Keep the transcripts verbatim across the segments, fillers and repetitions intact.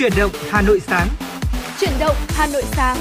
Chuyển động Hà Nội sáng. Chuyển động Hà Nội sáng.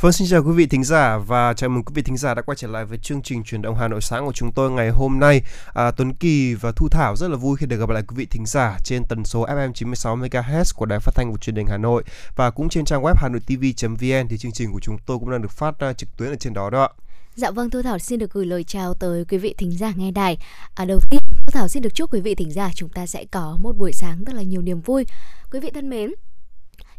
Vâng, xin chào quý vị thính giả và chào mừng quý vị thính giả đã quay trở lại với chương trình Chuyển động Hà Nội sáng của chúng tôi ngày hôm nay. À, Tuấn Kỳ và Thu Thảo rất là vui khi được gặp lại quý vị thính giả trên tần số ép em chín mươi sáu mê ga héc của Đài Phát thanh và Truyền hình Hà Nội và cũng trên trang web hanoitv chấm vn thì chương trình của chúng tôi cũng đang được phát trực tuyến ở trên đó đó. Dạ vâng, Thu Thảo xin được gửi lời chào tới quý vị thính giả nghe đài. À, đầu tiên Thu Thảo xin được chúc quý vị thính giả chúng ta sẽ có một buổi sáng rất là nhiều niềm vui. Quý vị thân mến,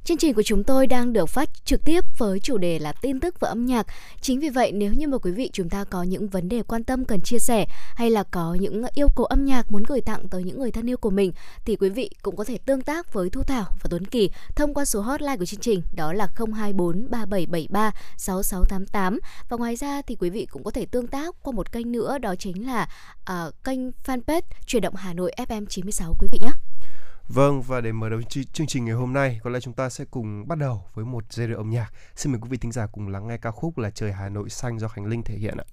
chương trình của chúng tôi đang được phát trực tiếp với chủ đề là tin tức và âm nhạc. Chính vì vậy, nếu như mà quý vị chúng ta có những vấn đề quan tâm cần chia sẻ hay là có những yêu cầu âm nhạc muốn gửi tặng tới những người thân yêu của mình thì quý vị cũng có thể tương tác với Thu Thảo và Tuấn Kỳ thông qua số hotline của chương trình, đó là không hai bốn ba bảy bảy ba sáu sáu tám tám. Và ngoài ra thì quý vị cũng có thể tương tác qua một kênh nữa, đó chính là uh, kênh fanpage Chuyển động Hà Nội ép em chín mươi sáu quý vị nhé. Vâng, và để mở đầu chương trình ngày hôm nay, có lẽ chúng ta sẽ cùng bắt đầu với một giai điệu âm nhạc. Xin mời quý vị thính giả cùng lắng nghe ca khúc là Trời Hà Nội Xanh do Khánh Linh thể hiện ạ.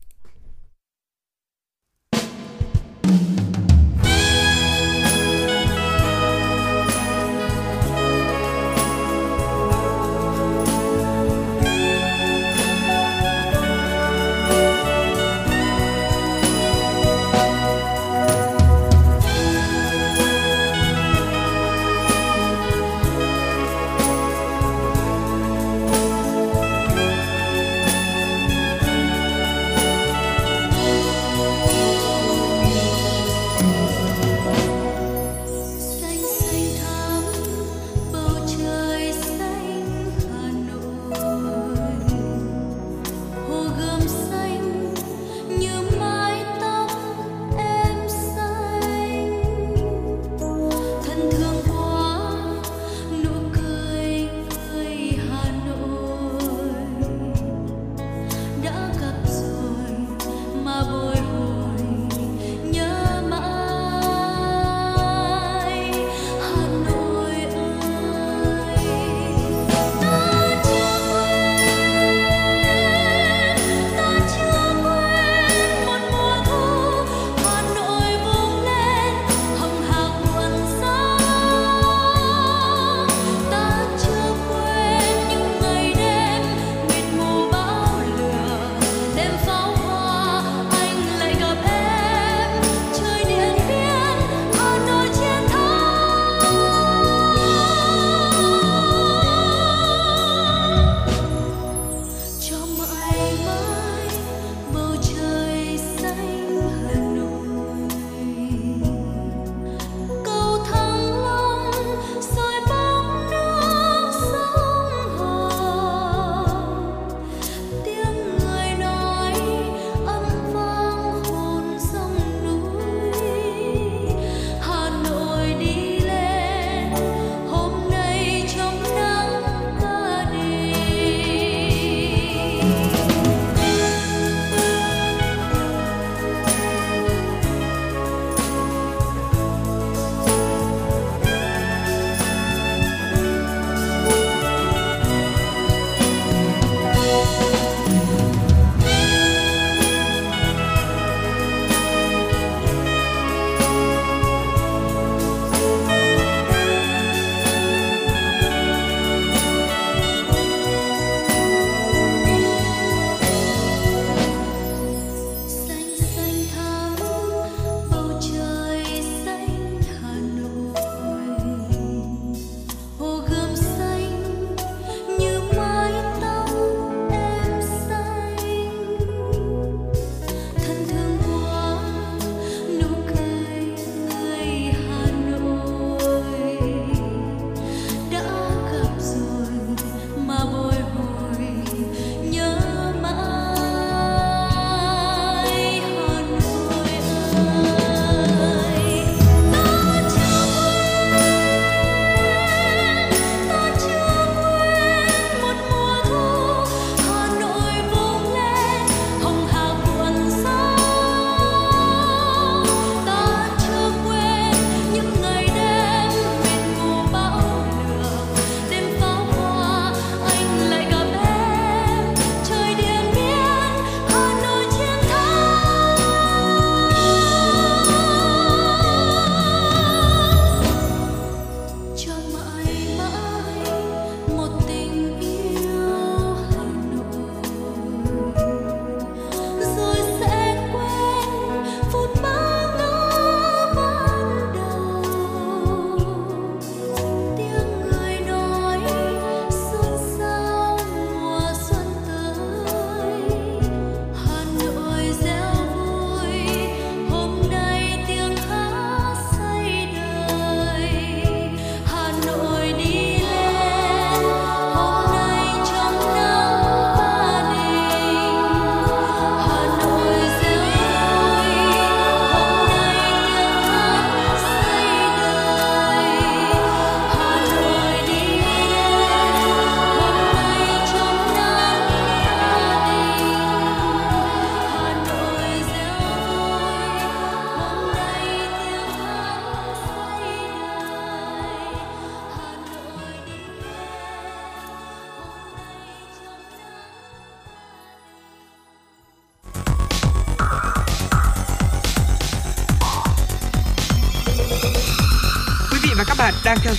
đang theo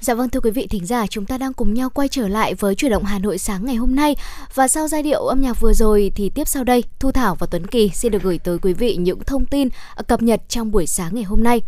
Dạ vâng, thưa quý vị thính giả, chúng ta đang cùng nhau quay trở lại với Chuyển động Hà Nội sáng ngày hôm nay. Và sau giai điệu âm nhạc vừa rồi thì tiếp sau đây, Thu Thảo và Tuấn Kỳ xin được gửi tới quý vị những thông tin cập nhật trong buổi sáng ngày hôm nay.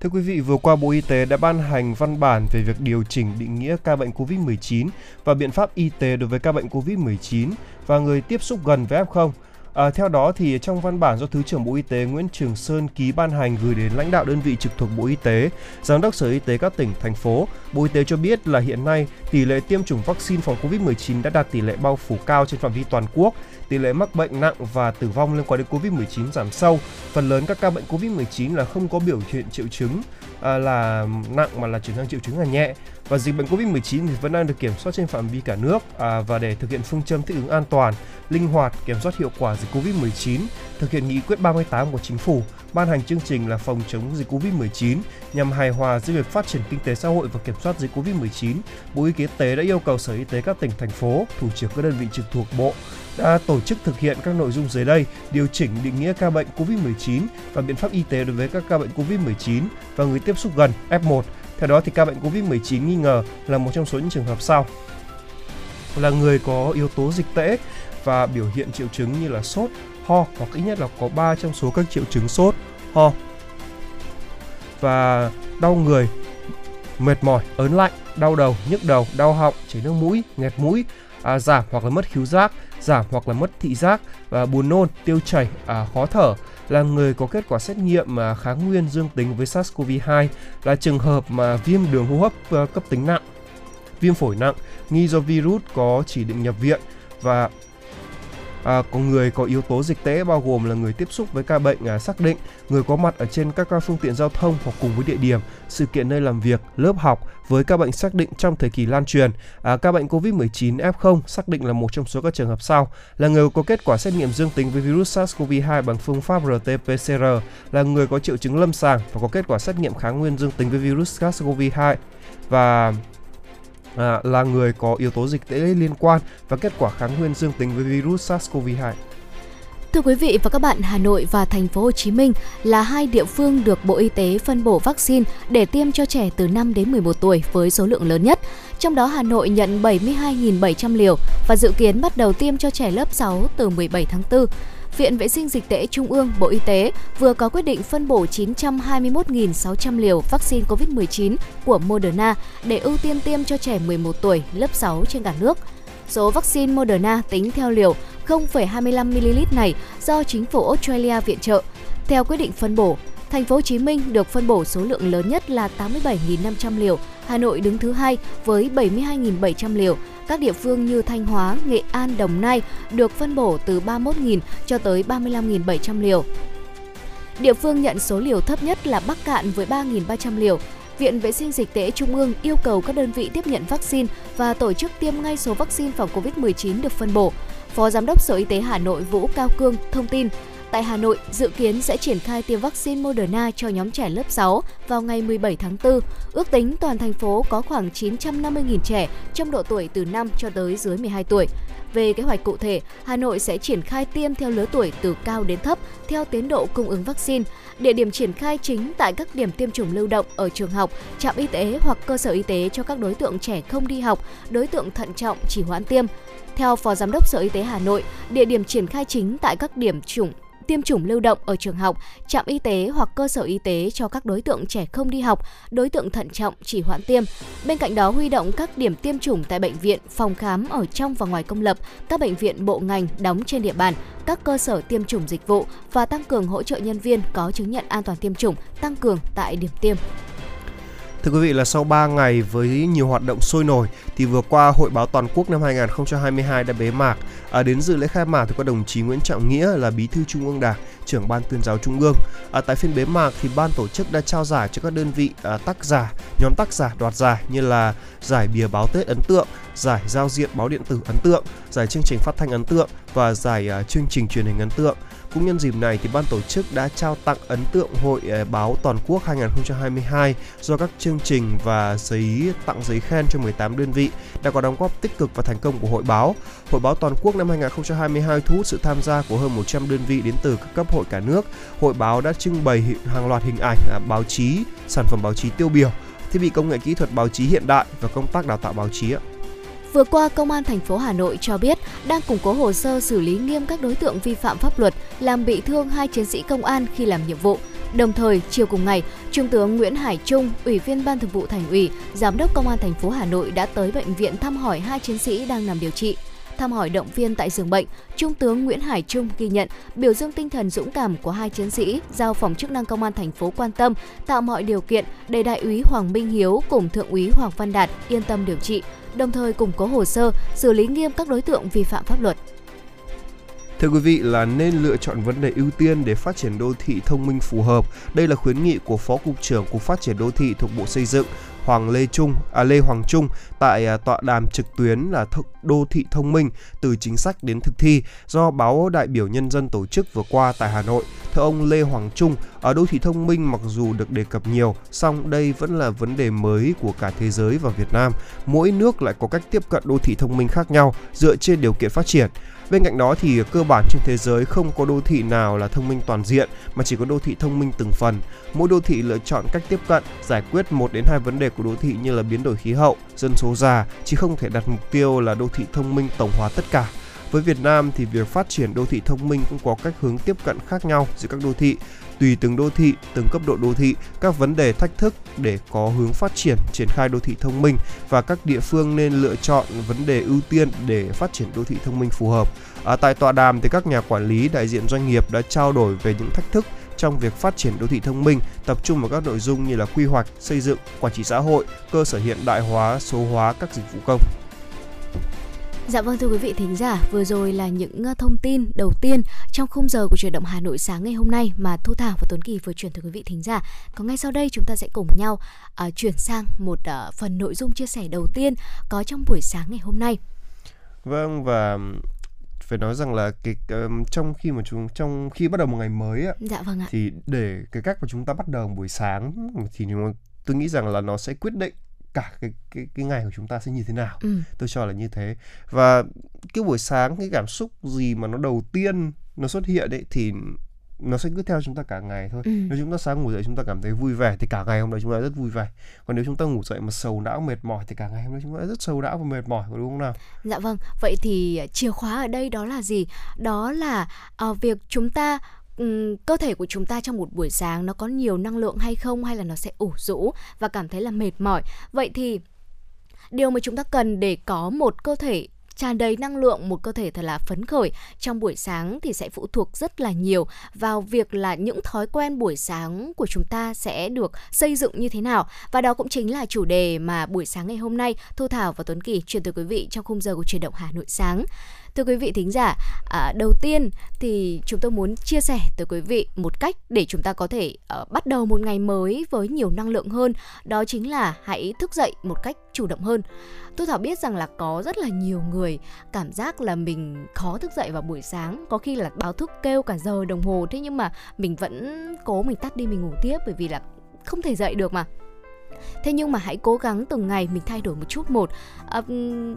Thưa quý vị, vừa qua Bộ Y tế đã ban hành văn bản về việc điều chỉnh định nghĩa ca bệnh cô vít mười chín và biện pháp y tế đối với ca bệnh cô vít mười chín và người tiếp xúc gần với ép không. À, theo đó, thì trong văn bản do Thứ trưởng Bộ Y tế Nguyễn Trường Sơn ký ban hành gửi đến lãnh đạo đơn vị trực thuộc Bộ Y tế, Giám đốc Sở Y tế các tỉnh, thành phố, Bộ Y tế cho biết là hiện nay tỷ lệ tiêm chủng vaccine phòng cô vít mười chín đã đạt tỷ lệ bao phủ cao trên phạm vi toàn quốc, tỷ lệ mắc bệnh nặng và tử vong liên quan đến cô vít mười chín giảm sâu. Phần lớn các ca bệnh cô vít mười chín là không có biểu hiện triệu chứng à, là nặng mà là chuyển sang triệu chứng là nhẹ. Và dịch bệnh cô vít mười chín thì vẫn đang được kiểm soát trên phạm vi cả nước à, và để thực hiện phương châm thích ứng an toàn, linh hoạt, kiểm soát hiệu quả dịch cô vít mười chín, thực hiện nghị quyết ba mươi tám của Chính phủ ban hành chương trình là phòng chống dịch cô vít mười chín nhằm hài hòa giữa việc phát triển kinh tế xã hội và kiểm soát dịch cô vít mười chín, Bộ Y tế đã yêu cầu Sở Y tế các tỉnh, thành phố, thủ trưởng các đơn vị trực thuộc bộ đã tổ chức thực hiện các nội dung dưới đây: điều chỉnh định nghĩa ca bệnh cô vít mười chín và biện pháp y tế đối với các ca bệnh cô vít mười chín và người tiếp xúc gần ép một. Theo đó, thì ca bệnh cô vít mười chín nghi ngờ là một trong số những trường hợp sau: là người có yếu tố dịch tễ và biểu hiện triệu chứng như là sốt, ho hoặc ít nhất là có ba trong số các triệu chứng sốt, ho và đau người, mệt mỏi, ớn lạnh, đau đầu, nhức đầu, đau họng, chảy nước mũi, nghẹt mũi, à, giảm hoặc là mất khứu giác, giảm hoặc là mất thị giác và buồn nôn, tiêu chảy, à, khó thở, là người có kết quả xét nghiệm mà kháng nguyên dương tính với SARS-cô vê hai, là trường hợp mà viêm đường hô hấp cấp tính nặng, viêm phổi nặng, nghi do virus, có chỉ định nhập viện và À, có người có yếu tố dịch tễ bao gồm là người tiếp xúc với ca bệnh à, xác định, người có mặt ở trên các phương tiện giao thông hoặc cùng với địa điểm, sự kiện nơi làm việc, lớp học với ca bệnh xác định trong thời kỳ lan truyền. À, ca bệnh cô vít mười chín ép không xác định là một trong số các trường hợp sau: là người có kết quả xét nghiệm dương tính với virus SARS-cô vê hai bằng phương pháp rờ tê pê xê rờ, là người có triệu chứng lâm sàng và có kết quả xét nghiệm kháng nguyên dương tính với virus SARS-cô vê hai và... À, là người có yếu tố dịch tễ liên quan và kết quả kháng nguyên dương tính với virus SARS-cô vê hai. Thưa quý vị và các bạn, Hà Nội và Thành phố Hồ Chí Minh là hai địa phương được Bộ Y tế phân bổ vaccine để tiêm cho trẻ từ năm đến mười một tuổi với số lượng lớn nhất. Trong đó, Hà Nội nhận bảy mươi hai nghìn bảy trăm liều và dự kiến bắt đầu tiêm cho trẻ lớp sáu từ mười bảy tháng tư. Viện Vệ sinh Dịch tễ Trung ương, Bộ Y tế vừa có quyết định phân bổ chín trăm hai mươi mốt nghìn sáu trăm liều vaccine cô vít mười chín của Moderna để ưu tiên tiêm cho trẻ mười một tuổi, lớp sáu trên cả nước. Số vaccine Moderna tính theo liều không phẩy hai mươi lăm mi-li-lít này do chính phủ Australia viện trợ. Theo quyết định phân bổ, Thành phố Hồ Chí Minh được phân bổ số lượng lớn nhất là tám mươi bảy nghìn năm trăm liều, Hà Nội đứng thứ hai với bảy mươi hai nghìn bảy trăm liều. Các địa phương như Thanh Hóa, Nghệ An, Đồng Nai được phân bổ từ ba mươi mốt nghìn cho tới ba mươi lăm nghìn bảy trăm liều. Địa phương nhận số liều thấp nhất là Bắc Cạn với ba nghìn ba trăm liều. Viện Vệ sinh Dịch tễ Trung ương yêu cầu các đơn vị tiếp nhận vaccine và tổ chức tiêm ngay số vaccine phòng cô vít mười chín được phân bổ. Phó Giám đốc Sở Y tế Hà Nội Vũ Cao Cương thông tin, tại Hà Nội, dự kiến sẽ triển khai tiêm vaccine Moderna cho nhóm trẻ lớp sáu vào ngày mười bảy tháng tư. Ước tính toàn thành phố có khoảng chín trăm năm mươi nghìn trẻ trong độ tuổi từ năm cho tới dưới mười hai tuổi. Về kế hoạch cụ thể, Hà Nội sẽ triển khai tiêm theo lứa tuổi từ cao đến thấp, theo tiến độ cung ứng vaccine. Địa điểm triển khai chính tại các điểm tiêm chủng lưu động ở trường học, trạm y tế hoặc cơ sở y tế cho các đối tượng trẻ không đi học, đối tượng thận trọng chỉ hoãn tiêm. Theo Phó Giám đốc Sở Y tế Hà Nội, địa điểm triển khai chính tại các điểm chủng tiêm chủng lưu động ở trường học, trạm y tế hoặc cơ sở y tế cho các đối tượng trẻ không đi học, đối tượng thận trọng chỉ hoãn tiêm. Bên cạnh đó, huy động các điểm tiêm chủng tại bệnh viện, phòng khám ở trong và ngoài công lập, các bệnh viện bộ ngành đóng trên địa bàn, các cơ sở tiêm chủng dịch vụ và tăng cường hỗ trợ nhân viên có chứng nhận an toàn tiêm chủng tăng cường tại điểm tiêm. Thưa quý vị, là sau ba ngày với nhiều hoạt động sôi nổi thì vừa qua Hội báo toàn quốc năm hai nghìn không trăm hai mươi hai đã bế mạc. À, đến dự lễ khai mạc thì có đồng chí Nguyễn Trọng Nghĩa là Bí thư Trung ương Đảng, trưởng Ban Tuyên giáo Trung ương. À, tại phiên bế mạc thì ban tổ chức đã trao giải cho các đơn vị à, tác giả, nhóm tác giả đoạt giải như là giải bìa báo Tết ấn tượng, giải giao diện báo điện tử ấn tượng, giải chương trình phát thanh ấn tượng và giải à, chương trình truyền hình ấn tượng. Cũng nhân dịp này thì ban tổ chức đã trao tặng ấn tượng Hội báo toàn quốc hai nghìn không trăm hai mươi hai do các chương trình và giấy tặng giấy khen cho mười tám đơn vị đã có đóng góp tích cực và thành công của hội báo. Hội báo toàn quốc năm hai nghìn không trăm hai mươi hai thu hút sự tham gia của hơn một trăm đơn vị đến từ các cấp hội cả nước. Hội báo đã trưng bày hàng loạt hình ảnh báo chí, sản phẩm báo chí tiêu biểu, thiết bị công nghệ kỹ thuật báo chí hiện đại và công tác đào tạo báo chí. Vừa qua, Công an thành phố Hà Nội cho biết đang củng cố hồ sơ xử lý nghiêm các đối tượng vi phạm pháp luật làm bị thương hai chiến sĩ công an khi làm nhiệm vụ. Đồng thời, chiều cùng ngày, Trung tướng Nguyễn Hải Trung, Ủy viên Ban Thường vụ Thành ủy, Giám đốc Công an thành phố Hà Nội đã tới bệnh viện thăm hỏi hai chiến sĩ đang nằm điều trị. Thăm hỏi động viên tại giường bệnh, Trung tướng Nguyễn Hải Trung ghi nhận, biểu dương tinh thần dũng cảm của hai chiến sĩ, giao phòng chức năng Công an thành phố quan tâm, tạo mọi điều kiện để Đại úy Hoàng Minh Hiếu cùng Thượng úy Hoàng Văn Đạt yên tâm điều trị, đồng thời củng cố hồ sơ, xử lý nghiêm các đối tượng vi phạm pháp luật. Thưa quý vị, là nên lựa chọn vấn đề ưu tiên để phát triển đô thị thông minh phù hợp. Đây là khuyến nghị của Phó Cục trưởng Cục Phát triển Đô thị thuộc Bộ Xây dựng Hoàng Lê Trung, à Lê Hoàng Trung tại tọa đàm trực tuyến là đô thị thông minh từ chính sách đến thực thi do báo Đại biểu Nhân dân tổ chức vừa qua tại Hà Nội. Theo ông Lê Hoàng Trung, ở đô thị thông minh mặc dù được đề cập nhiều, song đây vẫn là vấn đề mới của cả thế giới và Việt Nam. Mỗi nước lại có cách tiếp cận đô thị thông minh khác nhau dựa trên điều kiện phát triển. Bên cạnh đó thì cơ bản trên thế giới không có đô thị nào là thông minh toàn diện mà chỉ có đô thị thông minh từng phần. Mỗi đô thị lựa chọn cách tiếp cận, giải quyết một đến hai vấn đề của đô thị như là biến đổi khí hậu, dân số già, chứ không thể đặt mục tiêu là đô thị thông minh tổng hòa tất cả. Với Việt Nam thì việc phát triển đô thị thông minh cũng có cách hướng tiếp cận khác nhau giữa các đô thị. Tùy từng đô thị, từng cấp độ đô thị, các vấn đề thách thức để có hướng phát triển, triển khai đô thị thông minh và các địa phương nên lựa chọn vấn đề ưu tiên để phát triển đô thị thông minh phù hợp. À, tại tọa đàm thì các nhà quản lý, đại diện doanh nghiệp đã trao đổi về những thách thức trong việc phát triển đô thị thông minh, tập trung vào các nội dung như là quy hoạch, xây dựng, quản trị xã hội, cơ sở hiện đại hóa, số hóa các dịch vụ công. Dạ vâng, thưa quý vị thính giả, vừa rồi là những thông tin đầu tiên trong khung giờ của Chuyển động Hà Nội sáng ngày hôm nay mà Thu Thảo và Tuấn Kỳ vừa chuyển tới quý vị thính giả. Còn ngay sau đây chúng ta sẽ cùng nhau uh, chuyển sang một uh, phần nội dung chia sẻ đầu tiên có trong buổi sáng ngày hôm nay. Vâng, và phải nói rằng là cái um, trong khi mà chúng trong khi bắt đầu một ngày mới ạ, dạ vâng ạ, thì để cái cách mà chúng ta bắt đầu buổi sáng thì tôi nghĩ rằng là nó sẽ quyết định cả cái, cái, cái ngày của chúng ta sẽ như thế nào. ừ. Tôi cho là như thế. Và cái buổi sáng, cái cảm xúc gì mà nó đầu tiên nó xuất hiện ấy, thì nó sẽ cứ theo chúng ta cả ngày thôi. ừ. Nếu chúng ta sáng ngủ dậy chúng ta cảm thấy vui vẻ thì cả ngày hôm đó chúng ta rất vui vẻ. Còn nếu chúng ta ngủ dậy mà sầu não mệt mỏi thì cả ngày hôm đó chúng ta rất sầu não và mệt mỏi, đúng không nào? Dạ vâng, vậy thì chìa khóa ở đây đó là gì? Đó là uh, việc chúng ta cơ thể của chúng ta trong một buổi sáng nó có nhiều năng lượng hay không, hay là nó sẽ ủ rũ và cảm thấy là mệt mỏi. Vậy thì điều mà chúng ta cần để có một cơ thể tràn đầy năng lượng, một cơ thể thật là phấn khởi trong buổi sáng thì sẽ phụ thuộc rất là nhiều vào việc là những thói quen buổi sáng của chúng ta sẽ được xây dựng như thế nào. Và đó cũng chính là chủ đề mà buổi sáng ngày hôm nay Thu Thảo và Tuấn Kỳ chuyển tới quý vị trong khung giờ của Chuyển động Hà Nội sáng. Thưa quý vị thính giả, à, đầu tiên thì chúng tôi muốn chia sẻ tới quý vị một cách để chúng ta có thể uh, bắt đầu một ngày mới với nhiều năng lượng hơn. Đó chính là hãy thức dậy một cách chủ động hơn. Tôi Thảo biết rằng là có rất là nhiều người cảm giác là mình khó thức dậy vào buổi sáng. Có khi là báo thức kêu cả giờ đồng hồ, thế nhưng mà mình vẫn cố mình tắt đi, mình ngủ tiếp bởi vì là không thể dậy được mà. Thế nhưng mà hãy cố gắng từng ngày mình thay đổi một chút một. À,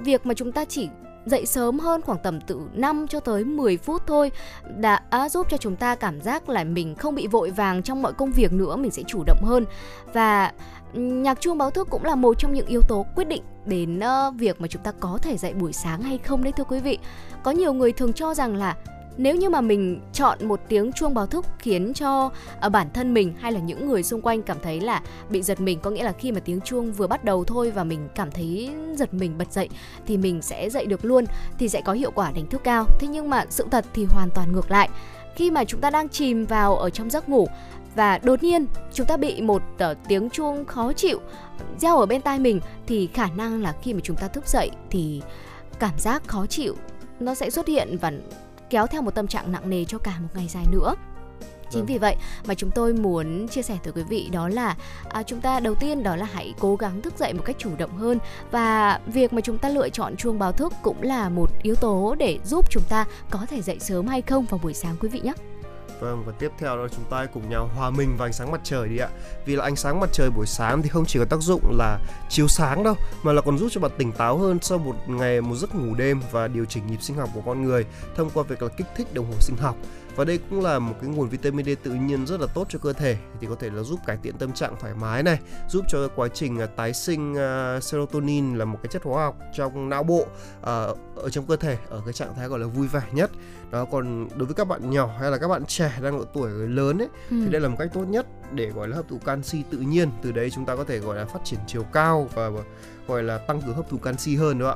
việc mà chúng ta chỉ dậy sớm hơn khoảng tầm từ năm cho tới mười phút thôi đã giúp cho chúng ta cảm giác là mình không bị vội vàng trong mọi công việc nữa, mình sẽ chủ động hơn. Và nhạc chuông báo thức cũng là một trong những yếu tố quyết định đến việc mà chúng ta có thể dậy buổi sáng hay không đấy thưa quý vị. Có nhiều người thường cho rằng là nếu như mà mình chọn một tiếng chuông báo thức khiến cho bản thân mình hay là những người xung quanh cảm thấy là bị giật mình, có nghĩa là khi mà tiếng chuông vừa bắt đầu thôi và mình cảm thấy giật mình bật dậy thì mình sẽ dậy được luôn, thì sẽ có hiệu quả đánh thức cao. Thế nhưng mà sự thật thì hoàn toàn ngược lại. Khi mà chúng ta đang chìm vào ở trong giấc ngủ và đột nhiên chúng ta bị một uh, tiếng chuông khó chịu reo ở bên tai mình thì khả năng là khi mà chúng ta thức dậy thì cảm giác khó chịu nó sẽ xuất hiện và kéo theo một tâm trạng nặng nề cho cả một ngày dài nữa. Chính vì vậy mà chúng tôi muốn chia sẻ tới quý vị đó là à, chúng ta đầu tiên đó là hãy cố gắng thức dậy một cách chủ động hơn. Và việc mà chúng ta lựa chọn chuông báo thức cũng là một yếu tố để giúp chúng ta có thể dậy sớm hay không vào buổi sáng quý vị nhé. Vâng, và tiếp theo đó chúng ta cùng nhau hòa mình vào ánh sáng mặt trời đi ạ. Vì là ánh sáng mặt trời buổi sáng thì không chỉ có tác dụng là chiếu sáng đâu, mà là còn giúp cho bạn tỉnh táo hơn sau một ngày một giấc ngủ đêm và điều chỉnh nhịp sinh học của con người thông qua việc là kích thích đồng hồ sinh học. Và đây cũng là một cái nguồn vitamin D tự nhiên rất là tốt cho cơ thể, thì có thể là giúp cải thiện tâm trạng thoải mái này, giúp cho quá trình tái sinh uh, serotonin là một cái chất hóa học trong não bộ uh, ở trong cơ thể ở cái trạng thái gọi là vui vẻ nhất. Đó, còn đối với các bạn nhỏ hay là các bạn trẻ đang độ tuổi lớn ấy, ừ. thì đây là một cách tốt nhất để gọi là hấp thụ canxi tự nhiên, từ đấy chúng ta có thể gọi là phát triển chiều cao và gọi là tăng cường hấp thụ canxi hơn nữa ạ.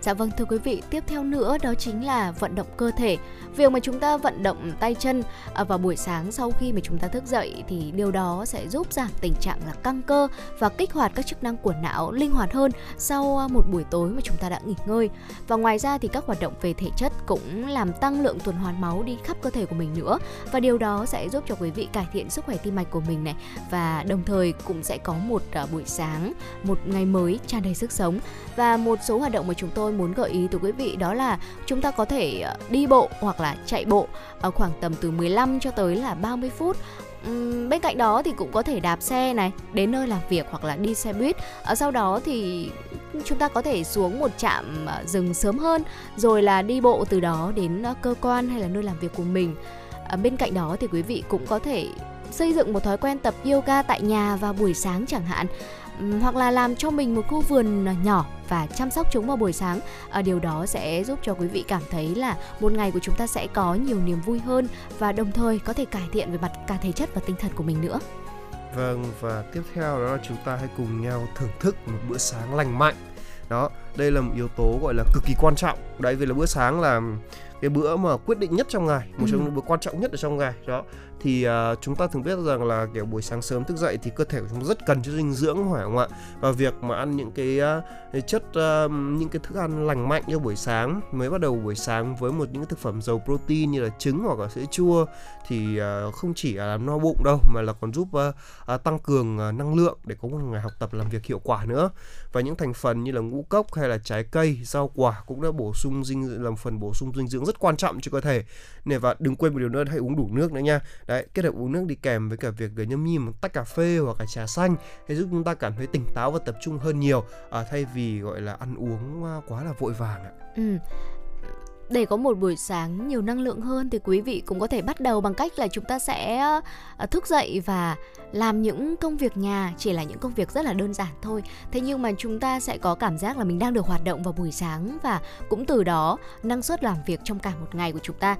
Dạ vâng, thưa quý vị, tiếp theo nữa đó chính là vận động cơ thể. Việc mà chúng ta vận động tay chân vào buổi sáng sau khi mà chúng ta thức dậy thì điều đó sẽ giúp giảm tình trạng là căng cơ và kích hoạt các chức năng của não linh hoạt hơn sau một buổi tối mà chúng ta đã nghỉ ngơi. Và ngoài ra thì các hoạt động về thể chất cũng làm tăng lượng tuần hoàn máu đi khắp cơ thể của mình nữa, và điều đó sẽ giúp cho quý vị cải thiện sức khỏe tim mạch của mình này, và đồng thời cũng sẽ có một buổi sáng, một ngày mới tràn đầy sức sống. Và một số hoạt động mà chúng tôi muốn gợi ý từ quý vị đó là chúng ta có thể đi bộ hoặc là chạy bộ ở khoảng tầm từ mười lăm cho tới là ba mươi phút. Bên cạnh đó thì cũng có thể đạp xe này đến nơi làm việc hoặc là đi xe buýt. Sau đó thì chúng ta có thể xuống một trạm dừng sớm hơn rồi là đi bộ từ đó đến cơ quan hay là nơi làm việc của mình. Bên cạnh đó thì quý vị cũng có thể xây dựng một thói quen tập yoga tại nhà vào buổi sáng chẳng hạn, hoặc là làm cho mình một khu vườn nhỏ và chăm sóc chúng vào buổi sáng. Điều đó sẽ giúp cho quý vị cảm thấy là một ngày của chúng ta sẽ có nhiều niềm vui hơn, và đồng thời có thể cải thiện về mặt cả thể chất và tinh thần của mình nữa. Vâng, và tiếp theo đó là chúng ta hãy cùng nhau thưởng thức một bữa sáng lành mạnh. Đó, đây là một yếu tố gọi là cực kỳ quan trọng. Đấy, vì là bữa sáng là cái bữa mà quyết định nhất trong ngày, một trong những bữa quan trọng nhất ở trong ngày đó. Thì uh, chúng ta thường biết rằng là kiểu buổi sáng sớm thức dậy thì cơ thể của chúng ta rất cần chất dinh dưỡng, phải không ạ? Và việc mà ăn những cái uh, chất uh, những cái thức ăn lành mạnh như buổi sáng, mới bắt đầu buổi sáng với một những thực phẩm giàu protein như là trứng hoặc là sữa chua thì uh, không chỉ là làm no bụng đâu, mà là còn giúp uh, uh, tăng cường uh, năng lượng để có một ngày học tập làm việc hiệu quả nữa. Và những thành phần như là ngũ cốc hay là trái cây, rau quả cũng đã bổ sung dinh làm phần bổ sung dinh dưỡng rất quan trọng cho cơ thể. Nên và đừng quên một điều nữa, hãy uống đủ nước nữa nha. Đấy, kết hợp uống nước đi kèm với cả việc nhâm nhi một tách cà phê hoặc là trà xanh để giúp chúng ta cảm thấy tỉnh táo và tập trung hơn nhiều, à, thay vì gọi là ăn uống quá là vội vàng ạ. Ừ. Để có một buổi sáng nhiều năng lượng hơn thì quý vị cũng có thể bắt đầu bằng cách là chúng ta sẽ thức dậy và làm những công việc nhà, chỉ là những công việc rất là đơn giản thôi. Thế nhưng mà chúng ta sẽ có cảm giác là mình đang được hoạt động vào buổi sáng, và cũng từ đó năng suất làm việc trong cả một ngày của chúng ta,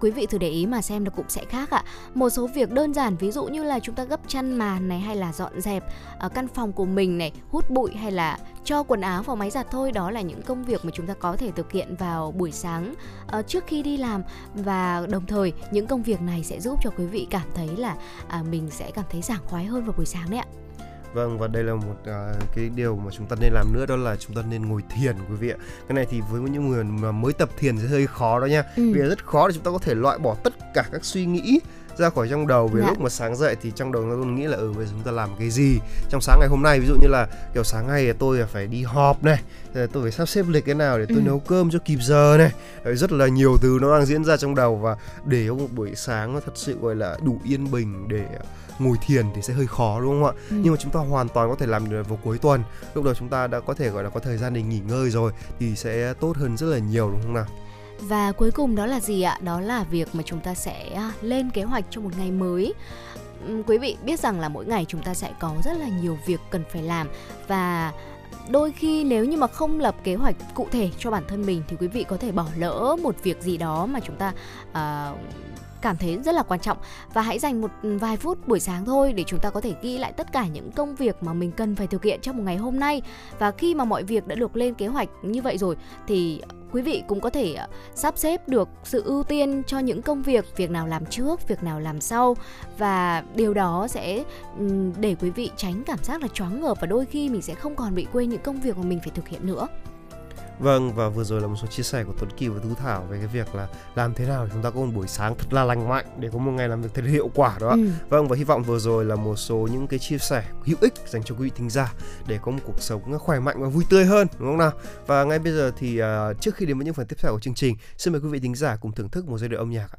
quý vị thử để ý mà xem nó cũng sẽ khác ạ. Một số việc đơn giản ví dụ như là chúng ta gấp chăn màn này, hay là dọn dẹp ở căn phòng của mình này, hút bụi hay là cho quần áo vào máy giặt thôi, đó là những công việc mà chúng ta có thể thực hiện vào buổi sáng uh, trước khi đi làm. Và đồng thời những công việc này sẽ giúp cho quý vị cảm thấy là uh, mình sẽ cảm thấy sảng khoái hơn vào buổi sáng đấy ạ. Vâng, và đây là một uh, cái điều mà chúng ta nên làm nữa, đó là chúng ta nên ngồi thiền quý vị ạ. Cái này thì với những người mà mới tập thiền sẽ hơi khó đó nha. Ừ. Vì rất khó để chúng ta có thể loại bỏ tất cả các suy nghĩ ra khỏi trong đầu. Về dạ. lúc mà sáng dậy thì trong đầu nó luôn nghĩ là ừ bây giờ chúng ta làm cái gì trong sáng ngày hôm nay, ví dụ như là kiểu sáng nay tôi phải đi họp này, tôi phải sắp xếp lịch cái nào để tôi ừ. nấu cơm cho kịp giờ này. Đấy, rất là nhiều thứ nó đang diễn ra trong đầu, và để một buổi sáng nó thật sự gọi là đủ yên bình để ngồi thiền thì sẽ hơi khó, đúng không ạ? Ừ. Nhưng mà chúng ta hoàn toàn có thể làm được vào cuối tuần, lúc đó chúng ta đã có thể gọi là có thời gian để nghỉ ngơi rồi thì sẽ tốt hơn rất là nhiều, đúng không nào? Và cuối cùng đó là gì ạ? Đó là việc mà chúng ta sẽ lên kế hoạch cho một ngày mới. Quý vị biết rằng là mỗi ngày chúng ta sẽ có rất là nhiều việc cần phải làm, và đôi khi nếu như mà không lập kế hoạch cụ thể cho bản thân mình thì quý vị có thể bỏ lỡ một việc gì đó mà chúng ta uh, cảm thấy rất là quan trọng. Và hãy dành một vài phút buổi sáng thôi để chúng ta có thể ghi lại tất cả những công việc mà mình cần phải thực hiện trong một ngày hôm nay. Và khi mà mọi việc đã được lên kế hoạch như vậy rồi thì quý vị cũng có thể sắp xếp được sự ưu tiên cho những công việc, việc nào làm trước, việc nào làm sau. Và điều đó sẽ để quý vị tránh cảm giác là choáng ngợp, và đôi khi mình sẽ không còn bị quên những công việc mà mình phải thực hiện nữa. Vâng, và vừa rồi là một số chia sẻ của Tuấn Kỳ và Thu Thảo về cái việc là làm thế nào để chúng ta có một buổi sáng thật là lành mạnh để có một ngày làm việc thật là hiệu quả đó. Ừ. Vâng, và hy vọng vừa rồi là một số những cái chia sẻ hữu ích dành cho quý vị thính giả để có một cuộc sống khỏe mạnh và vui tươi hơn, đúng không nào? Và ngay bây giờ thì uh, trước khi đến với những phần tiếp theo của chương trình, xin mời quý vị thính giả cùng thưởng thức một giai điệu âm nhạc ạ.